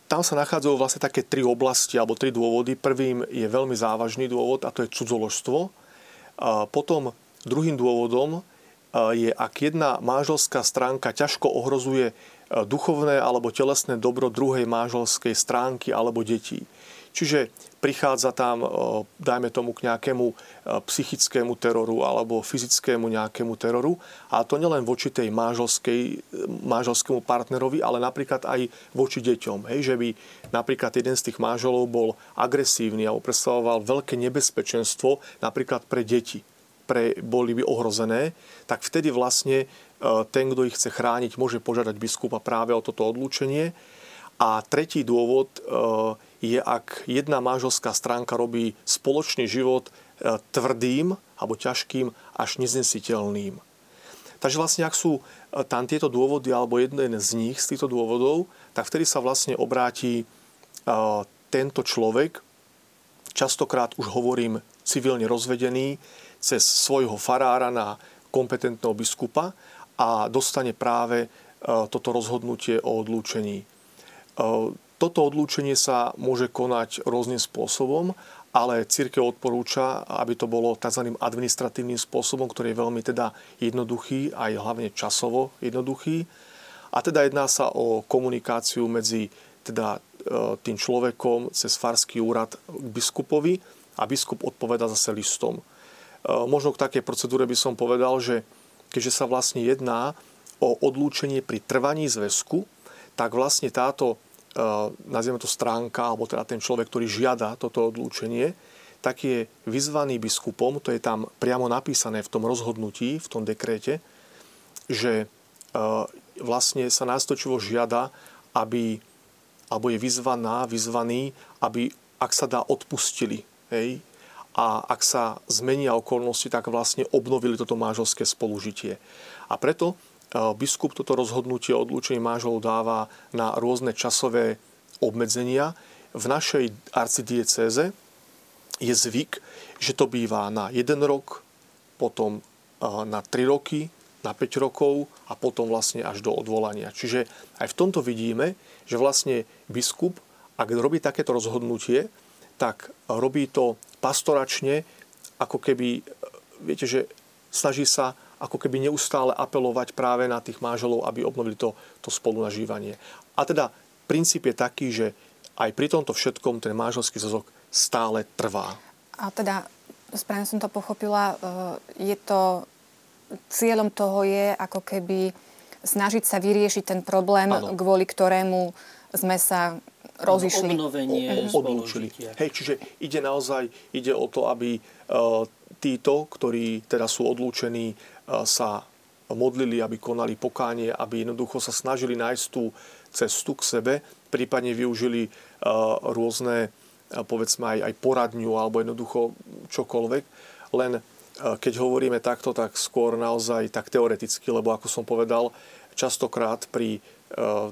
Tam sa nachádzajú vlastne také 3 oblasti alebo 3 dôvody. Prvým je veľmi závažný dôvod a to je cudzoložstvo. Potom druhým dôvodom je, ak jedna manželská stránka ťažko ohrozuje duchovné alebo telesné dobro druhej manželskej stránky alebo detí. Čiže prichádza tam, dajme tomu, k nejakému psychickému teroru alebo fyzickému nejakému teroru. A to nielen voči tej manželskému partnerovi, ale napríklad aj voči deťom. Hej, že by napríklad jeden z tých manželov bol agresívny alebo predstavoval veľké nebezpečenstvo napríklad pre deti, boli by ohrozené, tak vtedy vlastne ten, kto ich chce chrániť, môže požiadať biskupa práve o toto odlúčenie. A tretí dôvod je, ak jedna manželská stránka robí spoločný život tvrdým alebo ťažkým až neznesiteľným. Takže vlastne, ak sú tam tieto dôvody alebo jeden z nich z týchto dôvodov, tak vtedy sa vlastne obráti tento človek, častokrát už hovorím civilne rozvedený, cez svojho farára na kompetentného biskupa a dostane práve toto rozhodnutie o odlúčení. Toto odlúčenie sa môže konať rôznym spôsobom, ale cirkev odporúča, aby to bolo tzv. Administratívnym spôsobom, ktorý je veľmi teda jednoduchý, aj hlavne časovo jednoduchý. A teda jedná sa o komunikáciu medzi teda tým človekom cez farský úrad k biskupovi a biskup odpoveda zase listom. Možno k takej procedúre by som povedal, že keďže sa vlastne jedná o odlúčenie pri trvaní zväzku, tak vlastne táto nazvime to stránka, alebo teda ten človek, ktorý žiada toto odlúčenie, tak je vyzvaný biskupom, to je tam priamo napísané v tom rozhodnutí, v tom dekréte, že vlastne sa nástojčivo žiada, alebo je vyzvaný, aby, ak sa dá, odpustili. Hej? A ak sa zmenia okolnosti, tak vlastne obnovili toto manželské spolužitie. A preto biskup toto rozhodnutie o odlúčení manželov dáva na rôzne časové obmedzenia. V našej arcidiecéze je zvyk, že to býva na 1 rok, potom na 3 roky, na 5 rokov a potom vlastne až do odvolania. Čiže aj v tomto vidíme, že vlastne biskup, ak robí takéto rozhodnutie, tak robí to pastoračne, ako keby, viete, že snaží sa ako keby neustále apelovať práve na tých manželov, aby obnovili to spolunažívanie. A teda princíp je taký, že aj pri tomto všetkom ten manželský zväzok stále trvá. A teda, správne som to pochopila, cieľom toho je ako keby snažiť sa vyriešiť ten problém, ano, kvôli ktorému sme sa rozišli. Obnovenie spolužitia. Hej, čiže ide o to, aby títo, ktorí teda sú odlúčení, sa modlili, aby konali pokánie, aby jednoducho sa snažili nájsť tú cestu k sebe, prípadne využili rôzne, povedzme aj poradňu alebo jednoducho čokoľvek. len keď hovoríme takto, tak skôr naozaj tak teoreticky, lebo ako som povedal, častokrát pri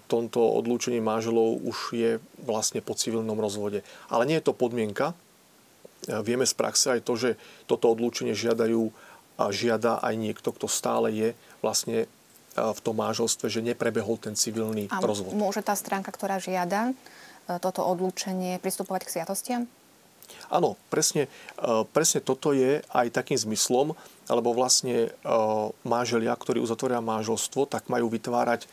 tomto odlúčení manželov už je vlastne po civilnom rozvode. Ale nie je to podmienka. Vieme z praxe aj to, že toto odlúčenie žiada aj niekto, kto stále je vlastne v tom manželstve, že neprebehol ten civilný rozvod. Môže tá stránka, ktorá žiada toto odlúčenie, pristupovať k sviatostiam? Áno, presne toto je aj takým zmyslom, alebo vlastne manželia, ktorí uzatvoria manželstvo, tak majú vytvárať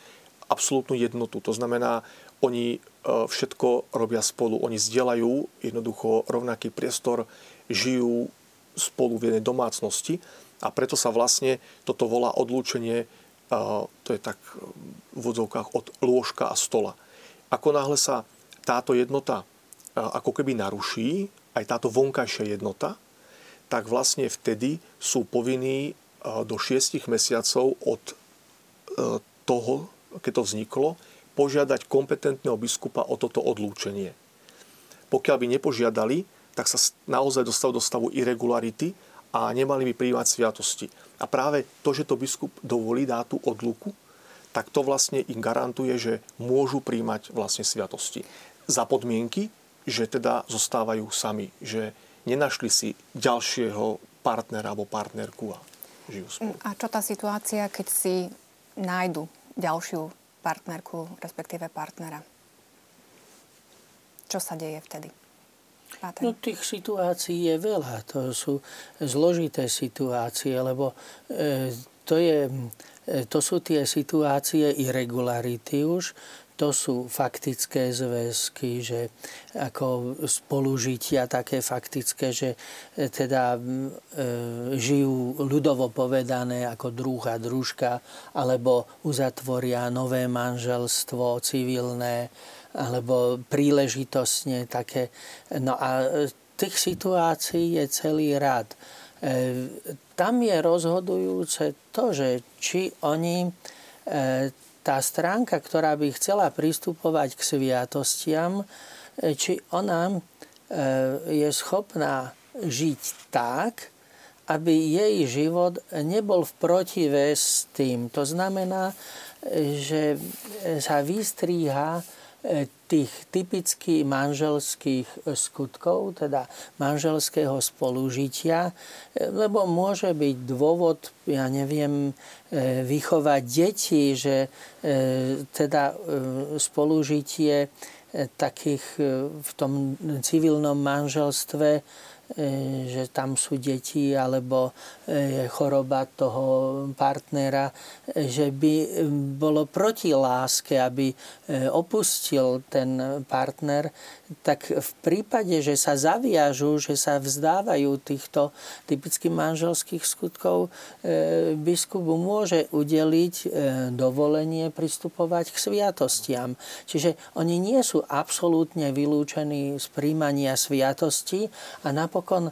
absolútnu jednotu. To znamená, oni všetko robia spolu. Oni zdieľajú jednoducho rovnaký priestor, žijú spolu v jednej domácnosti a preto sa vlastne toto volá odlúčenie, to je tak v odzovkách, od lôžka a stola. Ako náhle sa táto jednota ako keby naruší, aj táto vonkajšia jednota, tak vlastne vtedy sú povinní do 6 mesiacov od toho, keď to vzniklo, požiadať kompetentného biskupa o toto odlúčenie. Pokiaľ by nepožiadali, tak sa naozaj dostali do stavu irregularity a nemali by prijímať sviatosti. A práve to, že to biskup dovolí, dá tú odluku, tak to vlastne im garantuje, že môžu prijímať vlastne sviatosti. Za podmienky, že teda zostávajú sami, že nenašli si ďalšieho partnera alebo partnerku a žijú spolu. A čo tá situácia, keď si nájdu ďalšiu partnerku, respektíve partnera? Čo sa deje vtedy? Páter. No, tých situácií je veľa. To sú zložité situácie, lebo to sú tie situácie irregularity už. To sú faktické zväzky, že ako spolužitia také faktické, že teda žijú ľudovo povedané ako druh a družka, alebo uzatvoria nové manželstvo civilné, alebo príležitostne také. No a tých situácií je celý rad. Tam je rozhodujúce to, že či oni tá stránka, ktorá by chcela pristupovať k sviatostiam, či ona je schopná žiť tak, aby jej život nebol v protive s tým. To znamená, že sa vystríha tých typických manželských skutkov, teda manželského spolužitia, lebo môže byť dôvod, ja neviem, vychovať deti, že teda spolužitie takých v tom civilnom manželstve, že tam sú deti, alebo je choroba toho partnera, že by bolo proti láske, aby opustil ten partner, tak v prípade, že sa zaviažú, že sa vzdávajú týchto typických manželských skutkov, biskup môže udeliť dovolenie pristupovať k sviatostiam. Čiže oni nie sú absolútne vylúčení z príjmania sviatosti a napokon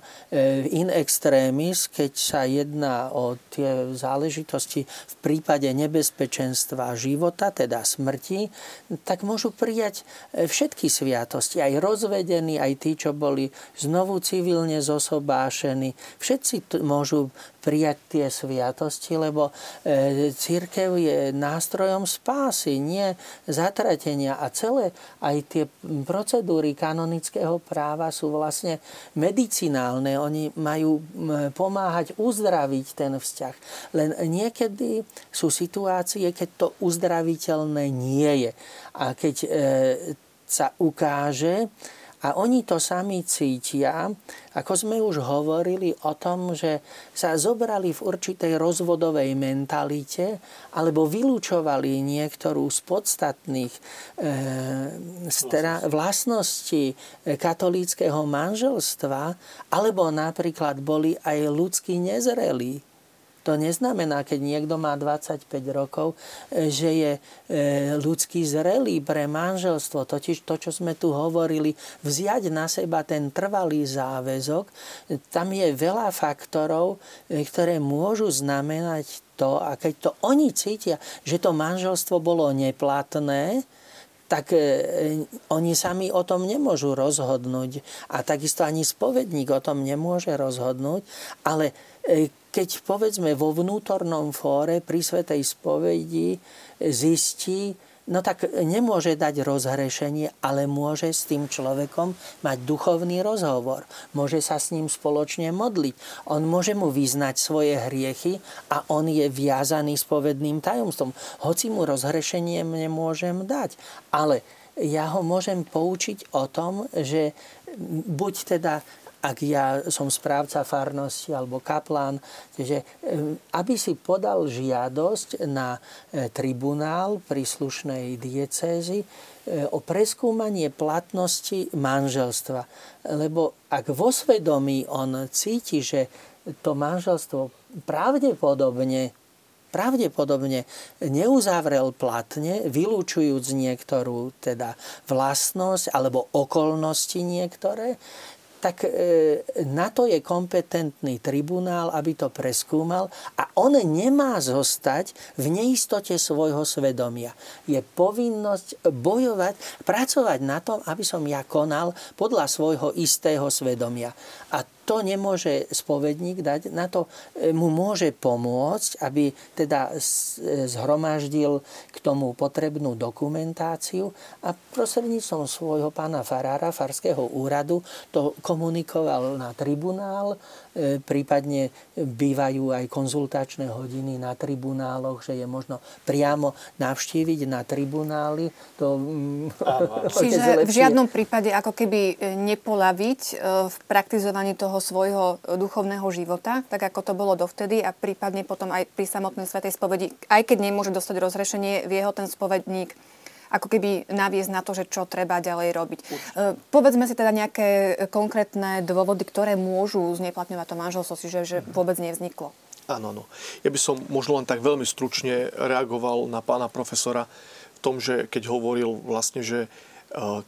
in extremis, keď sa jedná o tie záležitosti v prípade nebezpečenstva života, teda smrti, tak môžu prijať všetky sviatosti, aj rozvedení, aj tí, čo boli znovu civilne zosobášení. Všetci môžu prijať tie sviatosti, lebo cirkev je nástrojom spásy, nie zatratenia. A celé aj tie procedúry kanonického práva sú vlastne medicinálne. Oni majú pomáhať uzdraviť ten vzťah. Len niekedy sú situácie, keď to uzdraviteľné nie je. A keď sa ukáže, a oni to sami cítia, ako sme už hovorili o tom, že sa zobrali v určitej rozvodovej mentalite alebo vylúčovali niektorú z podstatných vlastností katolíckeho manželstva, alebo napríklad boli aj ľudsky nezrelí. To neznamená, keď niekto má 25 rokov, že je ľudský zrelý pre manželstvo. Totiž to, čo sme tu hovorili, vziať na seba ten trvalý záväzok, tam je veľa faktorov, ktoré môžu znamenať to, a keď to oni cítia, že to manželstvo bolo neplatné, tak oni sami o tom nemôžu rozhodnúť. A takisto ani spovedník o tom nemôže rozhodnúť. Ale keď povedzme vo vnútornom fóre pri svätej spovedi zistí, no tak nemôže dať rozhrešenie, ale môže s tým človekom mať duchovný rozhovor. Môže sa s ním spoločne modliť. On môže mu vyznať svoje hriechy a on je viazaný spovedným tajomstvom. Hoci mu rozhrešenie nemôžem dať, ale ja ho môžem poučiť o tom, že buď teda, ak ja som správca farnosti alebo kaplán, že aby si podal žiadosť na tribunál príslušnej diecézy o preskúmanie platnosti manželstva. Lebo ak vo svedomí on cíti, že to manželstvo pravdepodobne neuzavrel platne, vylúčujúc niektorú teda vlastnosť alebo okolnosti niektoré, tak na to je kompetentný tribunál, aby to preskúmal, a on nemá zostať v neistote svojho svedomia. Je povinnosť bojovať, pracovať na tom, aby som ja konal podľa svojho istého svedomia. A to nemôže spovedník dať, na to mu môže pomôcť, aby teda zhromaždil k tomu potrebnú dokumentáciu a prostredníctvom svojho pána farára, farského úradu, to komunikoval na tribunál, prípadne bývajú aj konzultačné hodiny na tribunáloch, že je možno priamo navštíviť na tribunáli. To, čiže v žiadnom prípade ako keby nepolaviť v praktizovaní toho svojho duchovného života, tak ako to bolo dovtedy, a prípadne potom aj pri samotnej svätej spovedi, aj keď nemôže dostať rozhrešenie, vie ho ten spovedník ako keby naviesť na to, že čo treba ďalej robiť. Povedzme si teda nejaké konkrétne dôvody, ktoré môžu zneplatňovať to manželstvo, že vôbec nevzniklo. Áno, no. Ja by som možno len tak veľmi stručne reagoval na pána profesora v tom, že keď hovoril vlastne, že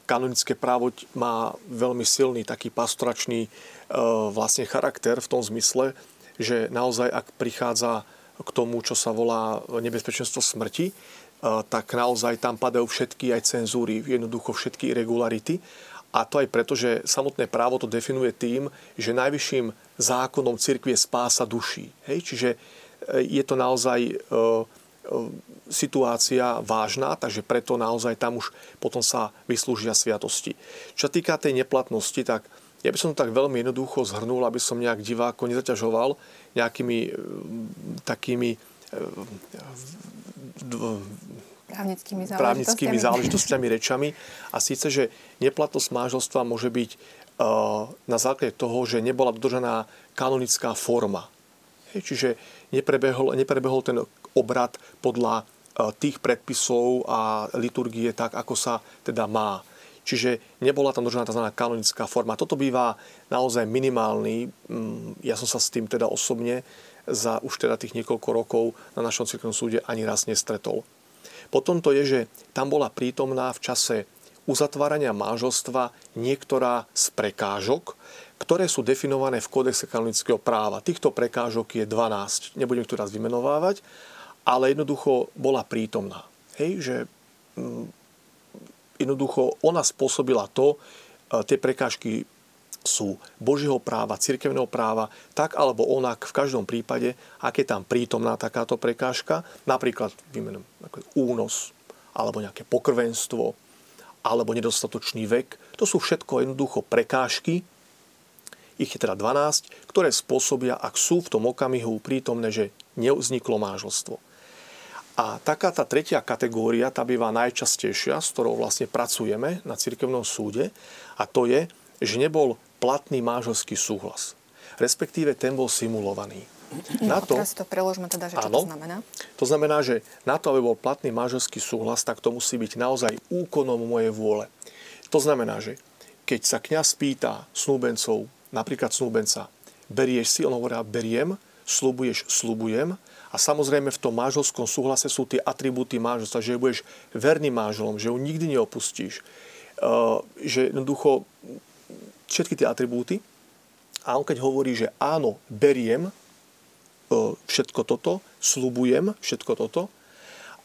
kanonické právo má veľmi silný taký pastoračný vlastne charakter v tom zmysle, že naozaj ak prichádza k tomu, čo sa volá nebezpečenstvo smrti, tak naozaj tam padajú všetky aj cenzúry, jednoducho všetky irregularity. A to aj preto, že samotné právo to definuje tým, že najvyšším zákonom cirkvi je spása duší. Hej? Čiže je to naozaj situácia vážna, takže preto naozaj tam už potom sa vyslúžia sviatosti. Čo sa týka tej neplatnosti, tak ja by som to tak veľmi jednoducho zhrnul, aby som nejak diváko nezaťažoval nejakými takými právnickými záležitostiami, rečami. A síce, že neplatnosť manželstva môže byť na základe toho, že nebola dodržaná kanonická forma. Hej, čiže neprebehol ten obrad podľa tých predpisov a liturgie tak, ako sa teda má. Čiže nebola tam dodržaná tá kanonická forma. Toto býva naozaj minimálny. Ja som sa s tým teda osobne za už teda tých niekoľko rokov na našom cirkevnom súde ani raz nestretol. Potom to je, že tam bola prítomná v čase uzatvárania manželstva niektorá z prekážok, ktoré sú definované v kódexe kanonického práva. Týchto prekážok je 12. Nebudem to teraz vymenovávať, ale jednoducho bola prítomná. Hej, že jednoducho ona spôsobila to, tie prekážky sú Božieho práva, cirkevného práva, tak alebo onak, v každom prípade, ak je tam prítomná takáto prekážka, napríklad vymenujem únos, alebo nejaké pokrvenstvo, alebo nedostatočný vek. To sú všetko jednoducho prekážky, ich je teda 12, ktoré spôsobia, ak sú v tom okamihu prítomné, že nevzniklo manželstvo. A taká tá tretia kategória, tá býva najčastejšia, s ktorou vlastne pracujeme na cirkevnom súde, a to je, že nebol platný manželský súhlas. Respektíve ten bol simulovaný. Na to, teraz si to preložme teda, že čo áno, to znamená. To znamená, že na to, aby bol platný manželský súhlas, tak to musí byť naozaj úkonom mojej vôle. To znamená, že keď sa kňaz pýta snúbencov, napríklad snúbenca, berieš si, on hovorí, beriem, slúbuješ, slúbujem. A samozrejme v tom manželskom súhlase sú tie atribúty manželstva, že budeš verný manželom, že ju nikdy neopustíš, že jednoducho všetky tie atribúty. A on keď hovorí, že áno, beriem všetko toto, sľubujem všetko toto,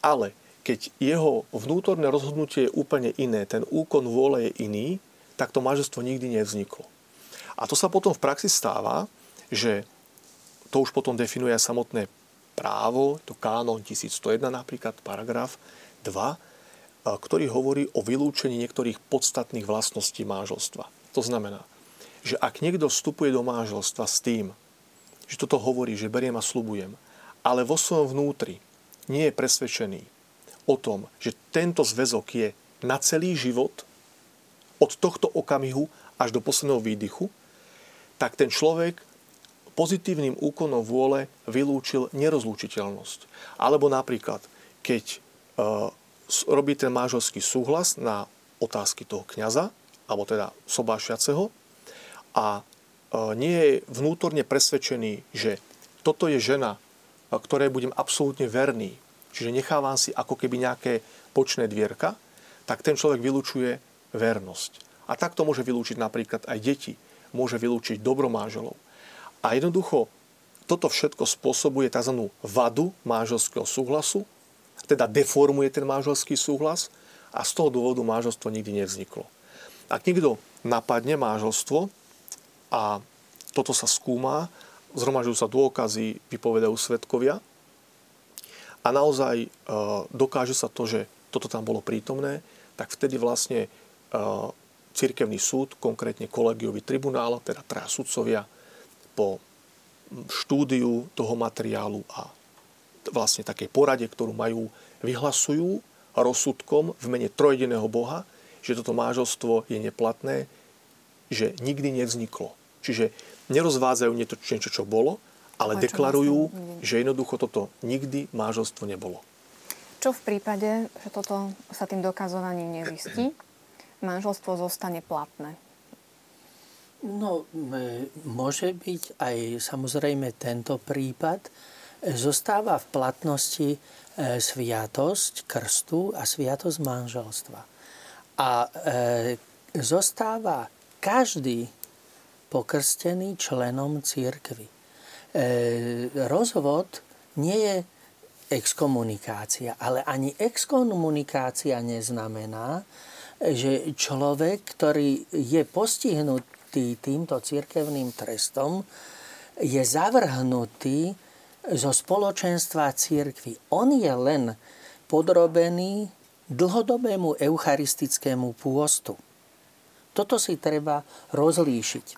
ale keď jeho vnútorné rozhodnutie je úplne iné, ten úkon vôle je iný, tak to manželstvo nikdy nevzniklo. A to sa potom v praxi stáva, že to už potom definuje samotné právo, to kánon 1101 napríklad, paragraf 2, ktorý hovorí o vylúčení niektorých podstatných vlastností manželstva. To znamená, že ak niekto vstupuje do manželstva s tým, že toto hovorí, že beriem a sľubujem, ale vo svojom vnútri nie je presvedčený o tom, že tento zväzok je na celý život, od tohto okamihu až do posledného výdychu, tak ten človek pozitívnym úkonom vôle vylúčil nerozlučiteľnosť. Alebo napríklad, keď robí ten manželský súhlas na otázky toho kňaza, alebo teda sobášiaceho, a nie je vnútorne presvedčený, že toto je žena, ktorej budem absolútne verný, čiže nechávam si ako keby nejaké bočné dvierka, tak ten človek vylúčuje vernosť. A takto môže vylúčiť napríklad aj deti, môže vylúčiť dobromáželov. A jednoducho, toto všetko spôsobuje tzv. Vadu manželského súhlasu, teda deformuje ten manželský súhlas a z toho dôvodu manželstvo nikdy nevzniklo. Ak niekto napadne manželstvo a toto sa skúma, zhromažujú sa dôkazy, vypovedajú svedkovia a naozaj dokáže sa to, že toto tam bolo prítomné, tak vtedy vlastne cirkevný súd, konkrétne kolegiovi tribunála, teda traja sudcovia, po štúdiu toho materiálu a vlastne takej porade, ktorú majú, vyhlasujú rozsudkom v mene trojjediného Boha, že toto manželstvo je neplatné, že nikdy nevzniklo. Čiže nerozvádzajú niečo, čo bolo, ale deklarujú, že jednoducho toto nikdy manželstvo nebolo. Čo v prípade, že toto sa tým dokazovaním nezistí, manželstvo zostane platné? No, môže byť aj samozrejme tento prípad. Zostáva v platnosti sviatosť krstu a sviatosť manželstva. A zostáva každý pokrstený členom cirkvi. Rozvod nie je exkomunikácia, ale ani exkomunikácia neznamená, že človek, ktorý je postihnutý týmto cirkevným trestom, je zavrhnutý zo spoločenstva cirkvi. On je len podrobený dlhodobému eucharistickému pôstu. Toto si treba rozlíšiť.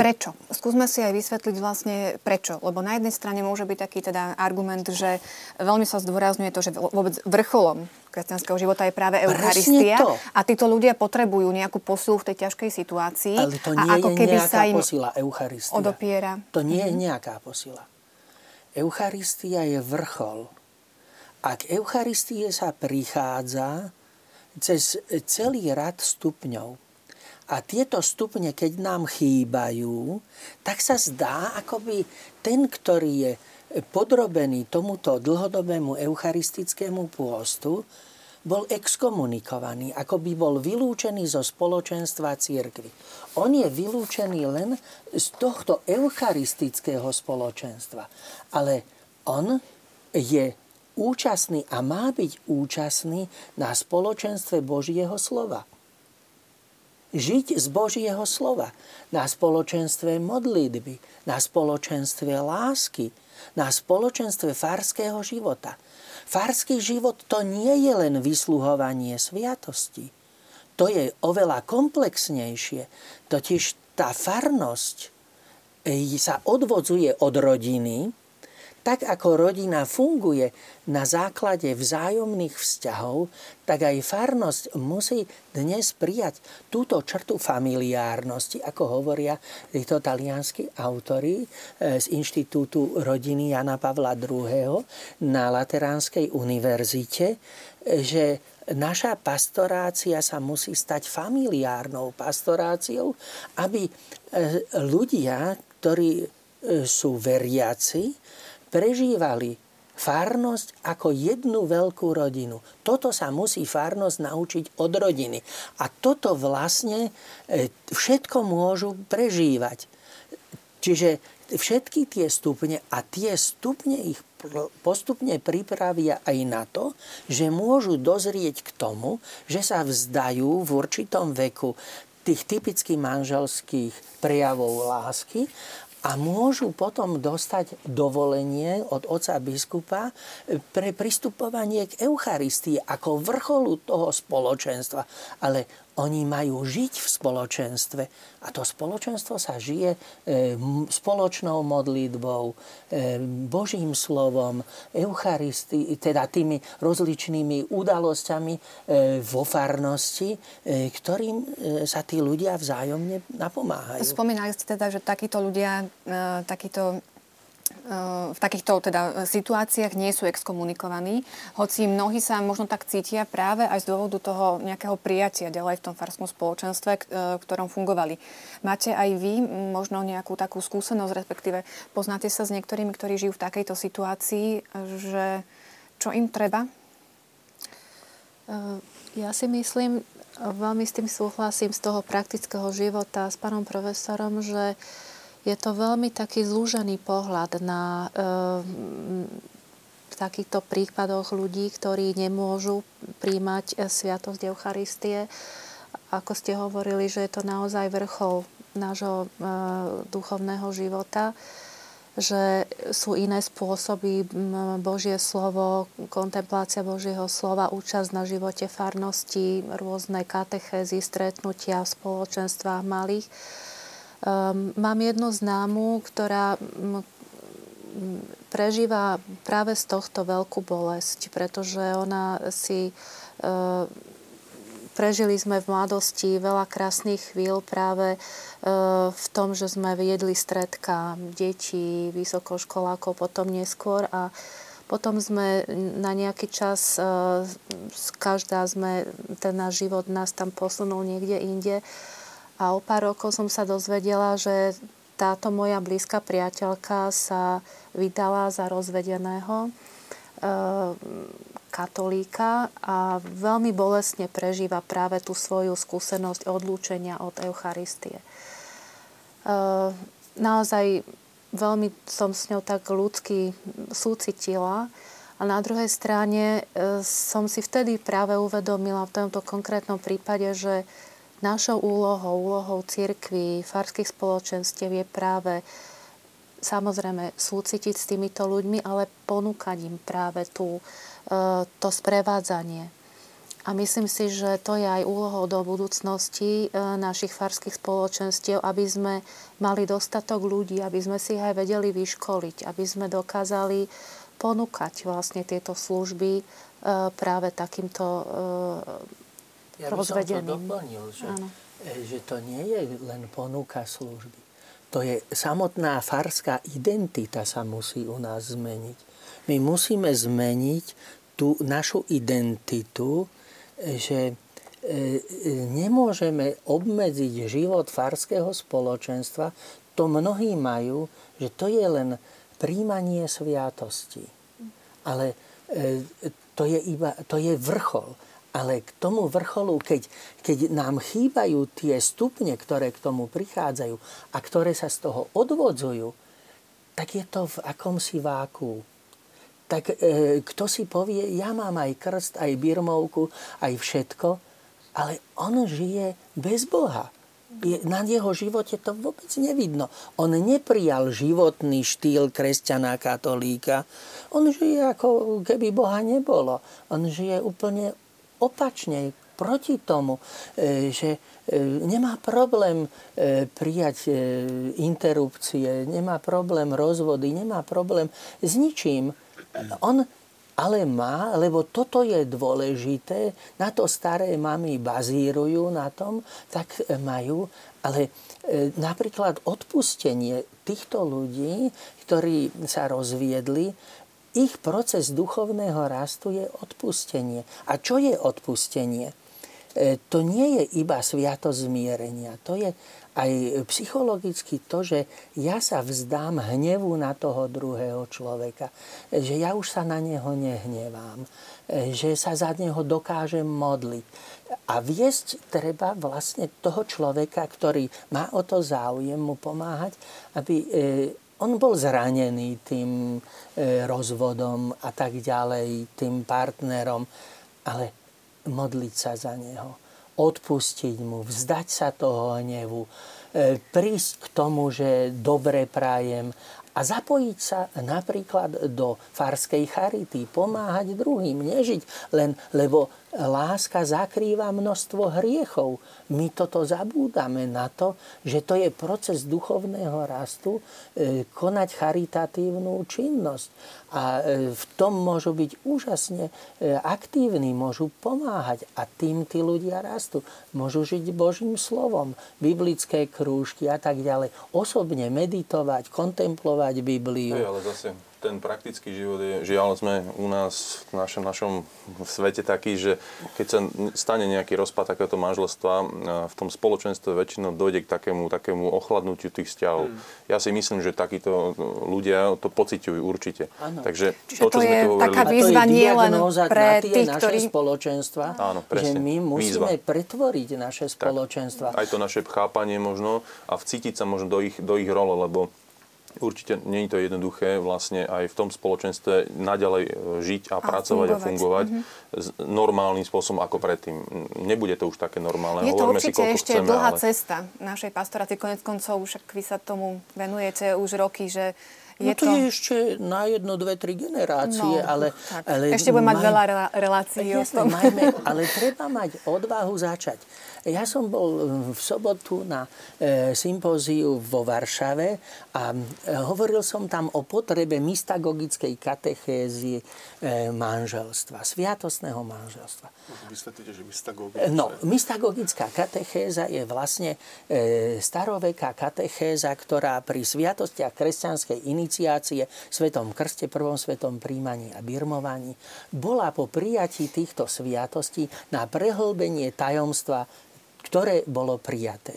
Prečo? Skúsme si aj vysvetliť vlastne prečo. Lebo na jednej strane môže byť taký teda argument, že veľmi sa zdôrazňuje to, že vôbec vrcholom kresťanského života je práve Eucharistia. A títo ľudia potrebujú nejakú posilu v tej ťažkej situácii. Ale to nie je nejaká posila Eucharistia. Odopiera. To nie je nejaká posila. Eucharistia je vrchol. A k Eucharistii sa prichádza cez celý rad stupňov. A tieto stupne, keď nám chýbajú, tak sa zdá, akoby ten, ktorý je podrobený tomuto dlhodobému eucharistickému pôstu, bol exkomunikovaný, akoby bol vylúčený zo spoločenstva cirkvi. On je vylúčený len z tohto eucharistického spoločenstva. Ale on je účastný a má byť účastný na spoločenstve Božieho slova. Žiť z Božieho slova, na spoločenstve modlitby, na spoločenstve lásky, na spoločenstve farského života. Farský život to nie je len vysluhovanie sviatosti. To je oveľa komplexnejšie. Totiž tá farnosť sa odvodzuje od rodiny, tak ako rodina funguje na základe vzájomných vzťahov, tak aj farnosť musí dnes prijať túto črtu familiárnosti, ako hovoria títo talianskí autori z Inštitútu rodiny Jana Pavla II. Na Lateránskej univerzite, že naša pastorácia sa musí stať familiárnou pastoráciou, aby ľudia, ktorí sú veriaci, prežívali farnosť ako jednu veľkú rodinu. Toto sa musí farnosť naučiť od rodiny. A toto vlastne všetko môžu prežívať. Čiže všetky tie stupne a tie stupne ich postupne pripravia aj na to, že môžu dozrieť k tomu, že sa vzdajú v určitom veku tých typických manželských prejavov lásky a môžu potom dostať dovolenie od otca biskupa pre pristupovanie k Eucharistii ako vrcholu toho spoločenstva. Ale oni majú žiť v spoločenstve a to spoločenstvo sa žije spoločnou modlitbou, Božím slovom, Eucharistii, teda tými rozličnými udalosťami vo farnosti, ktorým sa tí ľudia vzájomne napomáhajú. Spomínali ste teda, že takíto ľudia, v takýchto teda situáciách nie sú exkomunikovaní, hoci mnohí sa možno tak cítia práve aj z dôvodu toho nejakého prijatia ďalej v tom farskom spoločenstve, v ktorom fungovali. Máte aj vy možno nejakú takú skúsenosť, respektíve poznáte sa s niektorými, ktorí žijú v takejto situácii, že čo im treba? Ja si myslím, veľmi s tým súhlasím z toho praktického života s pánom profesorom, že je to veľmi taký zúžený pohľad na v takýchto prípadoch ľudí, ktorí nemôžu príjmať sviatosť Eucharistie. Ako ste hovorili, že je to naozaj vrchol nášho duchovného života, že sú iné spôsoby, Božie slovo, kontemplácia Božieho slova, účasť na živote farnosti, rôzne katechézy, stretnutia v spoločenstvách malých. Mám jednu známu, ktorá prežíva práve z tohto veľkú bolesť, pretože ona si... Prežili sme v mladosti veľa krásnych chvíľ práve v tom, že sme jedli stredka detí, vysokoškolákov, potom neskôr a potom sme na nejaký čas, každá sme, ten náš život nás tam posunul niekde inde. A o pár rokov som sa dozvedela, že táto moja blízka priateľka sa vydala za rozvedeného katolíka a veľmi bolestne prežíva práve tú svoju skúsenosť odlúčenia od Eucharistie. Naozaj veľmi som s ňou tak ľudsky súcitila a na druhej strane som si vtedy práve uvedomila v tomto konkrétnom prípade, že našou úlohou cirkvi, farských spoločenstiev je práve samozrejme súcitiť s týmito ľuďmi, ale ponúkať im práve to sprevádzanie. A myslím si, že to je aj úlohou do budúcnosti našich farských spoločenstiev, aby sme mali dostatok ľudí, aby sme si ich aj vedeli vyškoliť, aby sme dokázali ponúkať vlastne tieto služby práve takýmto ja by som to doplnil, že to nie je len ponuka služby. To je samotná farská identita sa musí u nás zmeniť. My musíme zmeniť tú našu identitu, že nemôžeme obmedziť život farského spoločenstva. To mnohí majú, že to je len príjmanie sviatosti. Ale to je vrchol. Ale k tomu vrcholu, keď nám chýbajú tie stupne, ktoré k tomu prichádzajú a ktoré sa z toho odvodzujú, tak je to v akomsi váku. Tak kto si povie, ja mám aj krst, aj birmovku, aj všetko, ale on žije bez Boha. Na jeho živote to vôbec nevidno. On neprijal životný štýl kresťana katolíka. On žije ako keby Boha nebolo. On žije úplne opačne, proti tomu, že nemá problém prijať interrupcie, nemá problém rozvody, nemá problém s ničím. On ale má, lebo toto je dôležité, na to staré mamy bazírujú na tom, tak majú, ale napríklad odpustenie týchto ľudí, ktorí sa rozviedli, ich proces duchovného rastu je odpustenie. A čo je odpustenie? To nie je iba sviatosť zmierenia. To je aj psychologicky to, že ja sa vzdám hnevu na toho druhého človeka. Že ja už sa na neho nehnevám. Že sa za neho dokážem modliť. A viesť treba vlastne toho človeka, ktorý má o to záujem, mu pomáhať, aby On bol zranený tým rozvodom a tak ďalej, tým partnerom, ale modliť sa za neho, odpustiť mu, vzdať sa toho hnevu, prísť k tomu, že dobre prajem a zapojiť sa napríklad do farskej charity, pomáhať druhým, nežiť len, lebo láska zakrýva množstvo hriechov. My toto zabúdame na to, že to je proces duchovného rastu, konať charitatívnu činnosť. A v tom môžu byť úžasne aktívni, môžu pomáhať a tým tí ľudia rastú. Môžu žiť Božím slovom, biblické krúžky a tak ďalej. Osobne meditovať, kontemplovať Bibliu. Ale zase ten praktický život je, žiaľ sme u nás v našom svete taký, že keď sa stane nejaký rozpad takéhoto manželstva, v tom spoločenstve väčšinou dojde k takému ochladnutiu tých vzťahov. Ja si myslím, že takíto ľudia to pociťujú určite. Ano. Takže čiže to, čo sme tu hovorili, taká výzva nie len pre tých, ktorí spoločenstva, áno, presne, že my musíme pretvoriť naše spoločenstva. Aj to naše chápanie možno a vcítiť sa možno do ich role, lebo určite nie je to jednoduché vlastne aj v tom spoločenstve naďalej žiť a pracovať a fungovať normálnym spôsobom ako predtým. Nebude to už také normálne. Je to hovoríme určite si, ešte chceme, dlhá cesta našej pastorácie. Konec koncov však vy sa tomu venujete už roky, že je to... je ešte na 1, 2, 3 generácie, ale ešte budeme mať veľa relácií o tom. Ale treba mať odvahu začať. Ja som bol v sobotu na sympóziu vo Varšave a hovoril som tam o potrebe mystagogickej katechézy manželstva, sviatostného manželstva. Vysvetlite, že mystagogická. No, mystagogická katechéza je vlastne staroveká katechéza, ktorá pri sviatostiach kresťanskej iniciácie, Svetom krste, prvom svetom príjmaní a birmovaní, bola po prijatí týchto sviatostí na prehlbenie tajomstva, ktoré bolo prijaté.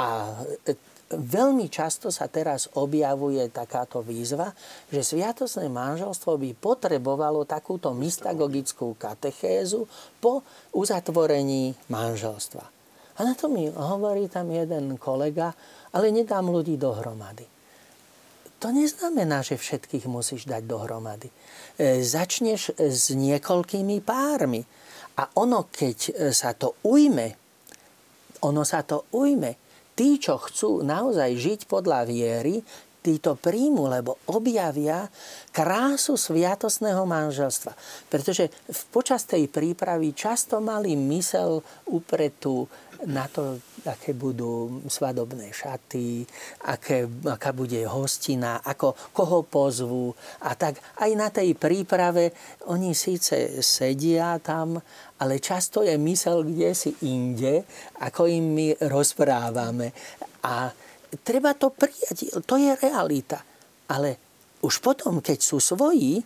A veľmi často sa teraz objavuje takáto výzva, že sviatostné manželstvo by potrebovalo takúto mystagogickú katechézu po uzatvorení manželstva. A na to mi hovorí tam jeden kolega, ale nedám ľudí dohromady. To neznamená, že všetkých musíš dať dohromady. Začneš s niekoľkými pármi. A ono, keď sa to ujme, tí, čo chcú naozaj žiť podľa viery, tí to príjmu, lebo objavia krásu sviatostného manželstva. Pretože počas tej prípravy často mali mysel upretú na to, aké budú svadobné šaty, aká bude hostina, koho pozvu. A tak aj na tej príprave oni síce sedia tam, ale často je mysel kdesi inde, ako im my rozprávame. A treba to prijať, to je realita. Ale už potom, keď sú svoji,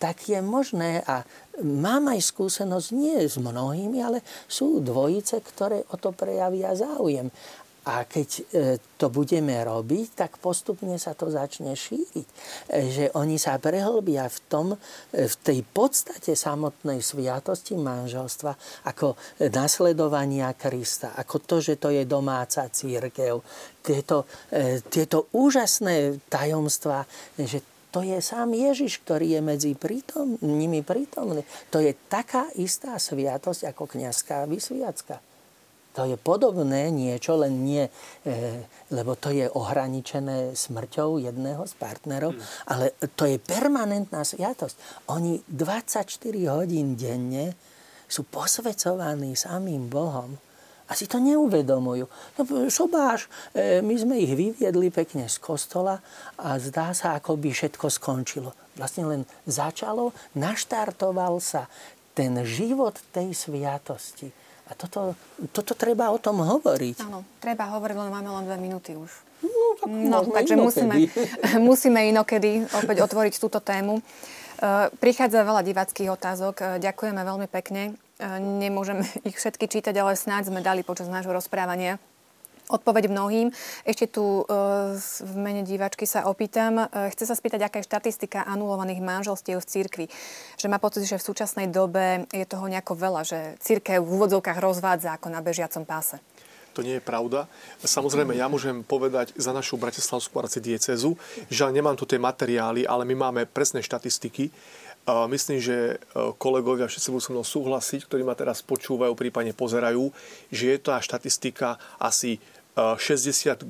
tak je možné, a mám aj skúsenosť, nie s mnohými, ale sú dvojice, ktoré o to prejavia záujem. A keď to budeme robiť, tak postupne sa to začne šíriť. Že oni sa prehlbia v tej podstate samotnej sviatosti manželstva, ako nasledovania Krista, ako to, že to je domáca cirkev. Tieto úžasné tajomstvá, že to je sám Ježiš, ktorý je medzi nimi prítomný. To je taká istá sviatosť ako kňazská vysviacka. To je podobné niečo, len nie, lebo to je ohraničené smrťou jedného z partnerov, ale to je permanentná sviatosť. Oni 24 hodín denne sú posvecovaní samým Bohom. A si to neuvedomujú. No, sobáš, my sme ich vyviedli pekne z kostola a zdá sa, ako by všetko skončilo. Vlastne len začalo, naštartoval sa ten život tej sviatosti. A toto treba o tom hovoriť. Áno, treba hovoriť, len máme len 2 minúty už. Takže musíme inokedy opäť otvoriť túto tému. Prichádza veľa diváckych otázok. Ďakujeme veľmi pekne. Nemôžem ich všetky čítať, ale snáď sme dali počas nášho rozprávania odpoveď mnohým. Ešte tu v mene diváčky sa opýtam. Chce sa spýtať, aká je štatistika anulovaných manželstiev v cirkvi. Že má pocit, že v súčasnej dobe je toho nejako veľa, že cirkev v úvodzovkách rozvádza ako na bežiacom páse. To nie je pravda. Samozrejme, ja môžem povedať za našu bratislavskú arcidiecézu, že nemám tu tie materiály, ale my máme presné štatistiky. Myslím, že kolegovia všetci budú so mnou súhlasiť, ktorí ma teraz počúvajú, prípadne pozerajú, že je tá štatistika asi 60:40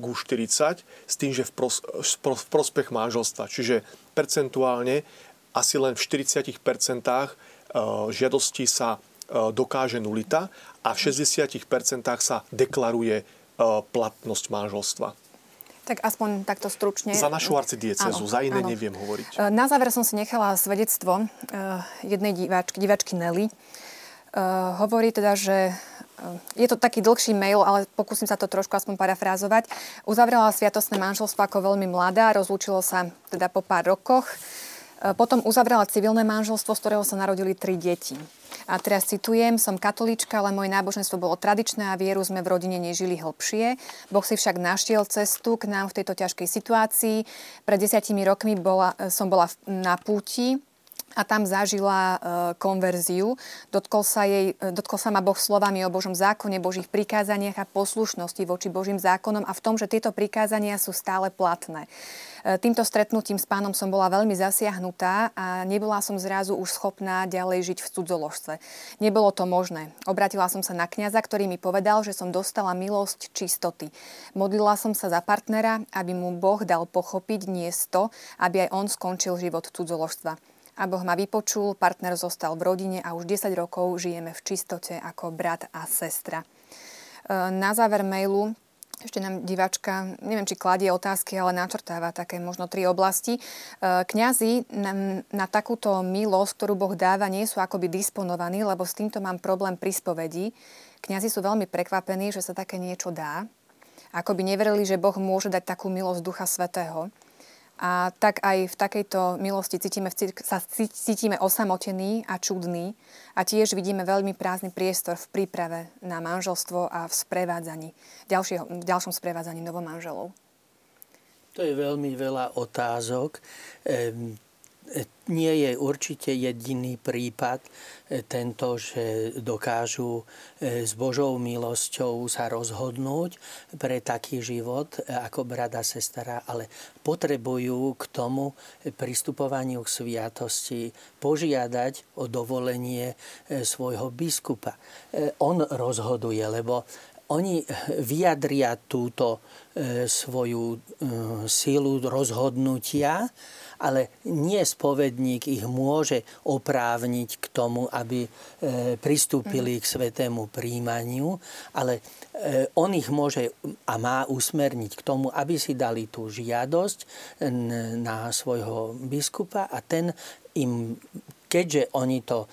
s tým, že v prospech manželstva. Čiže percentuálne asi len v 40% žiadosti sa dokáže nulita a v 60% sa deklaruje platnosť manželstva. Tak aspoň takto stručne. Za našu arcidiecézu, za iné neviem hovoriť. Na záver som si nechala svedectvo jednej diváčky Nelly. Hovorí teda, že je to taký dlhší mail, ale pokúsim sa to trošku aspoň parafrázovať. Uzavrela sviatostné manželstvo ako veľmi mladá, rozlúčilo sa teda po pár rokoch. Potom uzavrela civilné manželstvo, z ktorého sa narodili 3 deti. A teraz citujem, som katolíčka, ale moje náboženstvo bolo tradičné a vieru sme v rodine nežili hlbšie. Boh si však našiel cestu k nám v tejto ťažkej situácii. Pred 10 rokmi som bola na púti a tam zažila konverziu. Dotkol sa ma Boh slovami o Božom zákone, Božích prikázaniach a poslušnosti voči Božím zákonom a v tom, že tieto prikázania sú stále platné. Týmto stretnutím s Pánom som bola veľmi zasiahnutá a nebola som zrazu už schopná ďalej žiť v cudzoložstve. Nebolo to možné. Obratila som sa na kňaza, ktorý mi povedal, že som dostala milosť čistoty. Modlila som sa za partnera, aby mu Boh dal pochopiť niesto, aby aj on skončil život cudzoložstva. A Boh ma vypočul, partner zostal v rodine a už 10 rokov žijeme v čistote ako brat a sestra. Na záver mailu ešte nám diváčka, neviem, či kladie otázky, ale načrtáva také možno 3 oblasti. Kňazi na takúto milosť, ktorú Boh dáva, nie sú akoby disponovaní, lebo s týmto mám problém pri spovedi. Kňazi sú veľmi prekvapení, že sa také niečo dá. Akoby neverili, že Boh môže dať takú milosť Ducha Svätého. A tak aj v takejto milosti sa cítime osamotení a čudní a tiež vidíme veľmi prázdny priestor v príprave na manželstvo a v sprevádzaní, v ďalšom sprevádzaní novomanželov. To je veľmi veľa otázok. Nie je určite jediný prípad tento, že dokážu s Božou milosťou sa rozhodnúť pre taký život ako brat a sestra, ale potrebujú k tomu pristupovaniu k sviatosti požiadať o dovolenie svojho biskupa. On rozhoduje, lebo oni vyjadria túto svoju silu rozhodnutia, ale nie spovedník ich môže oprávniť k tomu, aby pristúpili k svätému príjmaniu, ale on ich môže a má usmerniť k tomu, aby si dali tú žiadosť na svojho biskupa a ten im, keďže oni to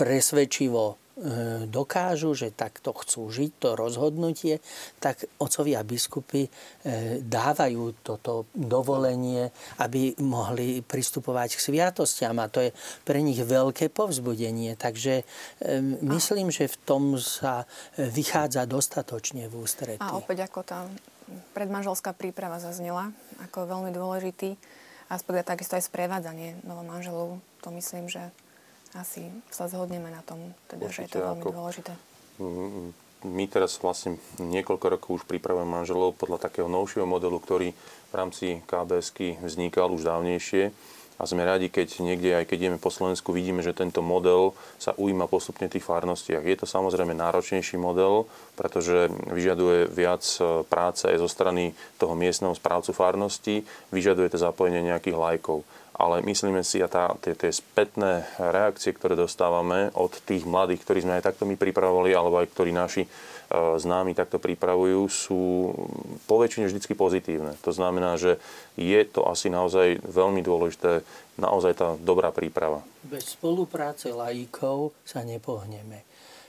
presvedčivo dokážu, že takto chcú žiť, to rozhodnutie, tak otcovia biskupy dávajú toto dovolenie, aby mohli pristupovať k sviatostiam a to je pre nich veľké povzbudenie. Takže myslím, že v tom sa vychádza dostatočne v ústretí. A opäť ako tá predmanželská príprava zaznela, ako veľmi dôležitý aspekt, takisto aj sprevádzanie novomanželov, to myslím, že asi sa zhodneme na tom, teda, určite, že je to veľmi dôležité. My teraz vlastne niekoľko rokov už pripravujeme manželov podľa takého novšieho modelu, ktorý v rámci KBS-ky vznikal už dávnejšie. A sme radi, keď niekde, aj keď ideme po Slovensku, vidíme, že tento model sa ujíma postupne v tých farnostiach. Je to samozrejme náročnejší model, pretože vyžaduje viac práce aj zo strany toho miestneho správcu farnosti, vyžaduje to zapojenie nejakých laikov. Ale myslíme si, a tie spätné reakcie, ktoré dostávame od tých mladých, ktorí sme aj takto my pripravovali, alebo aj ktorí naši známi takto pripravujú, sú poväčšine vždy pozitívne. To znamená, že je to asi naozaj veľmi dôležité, naozaj tá dobrá príprava. Bez spolupráce laikov sa nepohneme.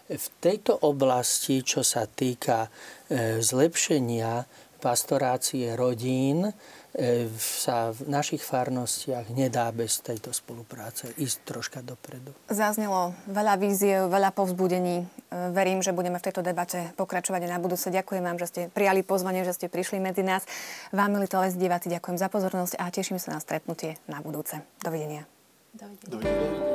V tejto oblasti, čo sa týka zlepšenia pastorácie rodín, sa v našich farnostiach nedá bez tejto spolupráce ísť troška dopredu. Zaznelo veľa víziev, veľa povzbudení. Verím, že budeme v tejto debate pokračovať aj na budúce. Ďakujem vám, že ste prijali pozvanie, že ste prišli medzi nás. Vám, milí televízni diváci, ďakujem za pozornosť a teším sa na stretnutie na budúce. Dovidenia. Dovidenia.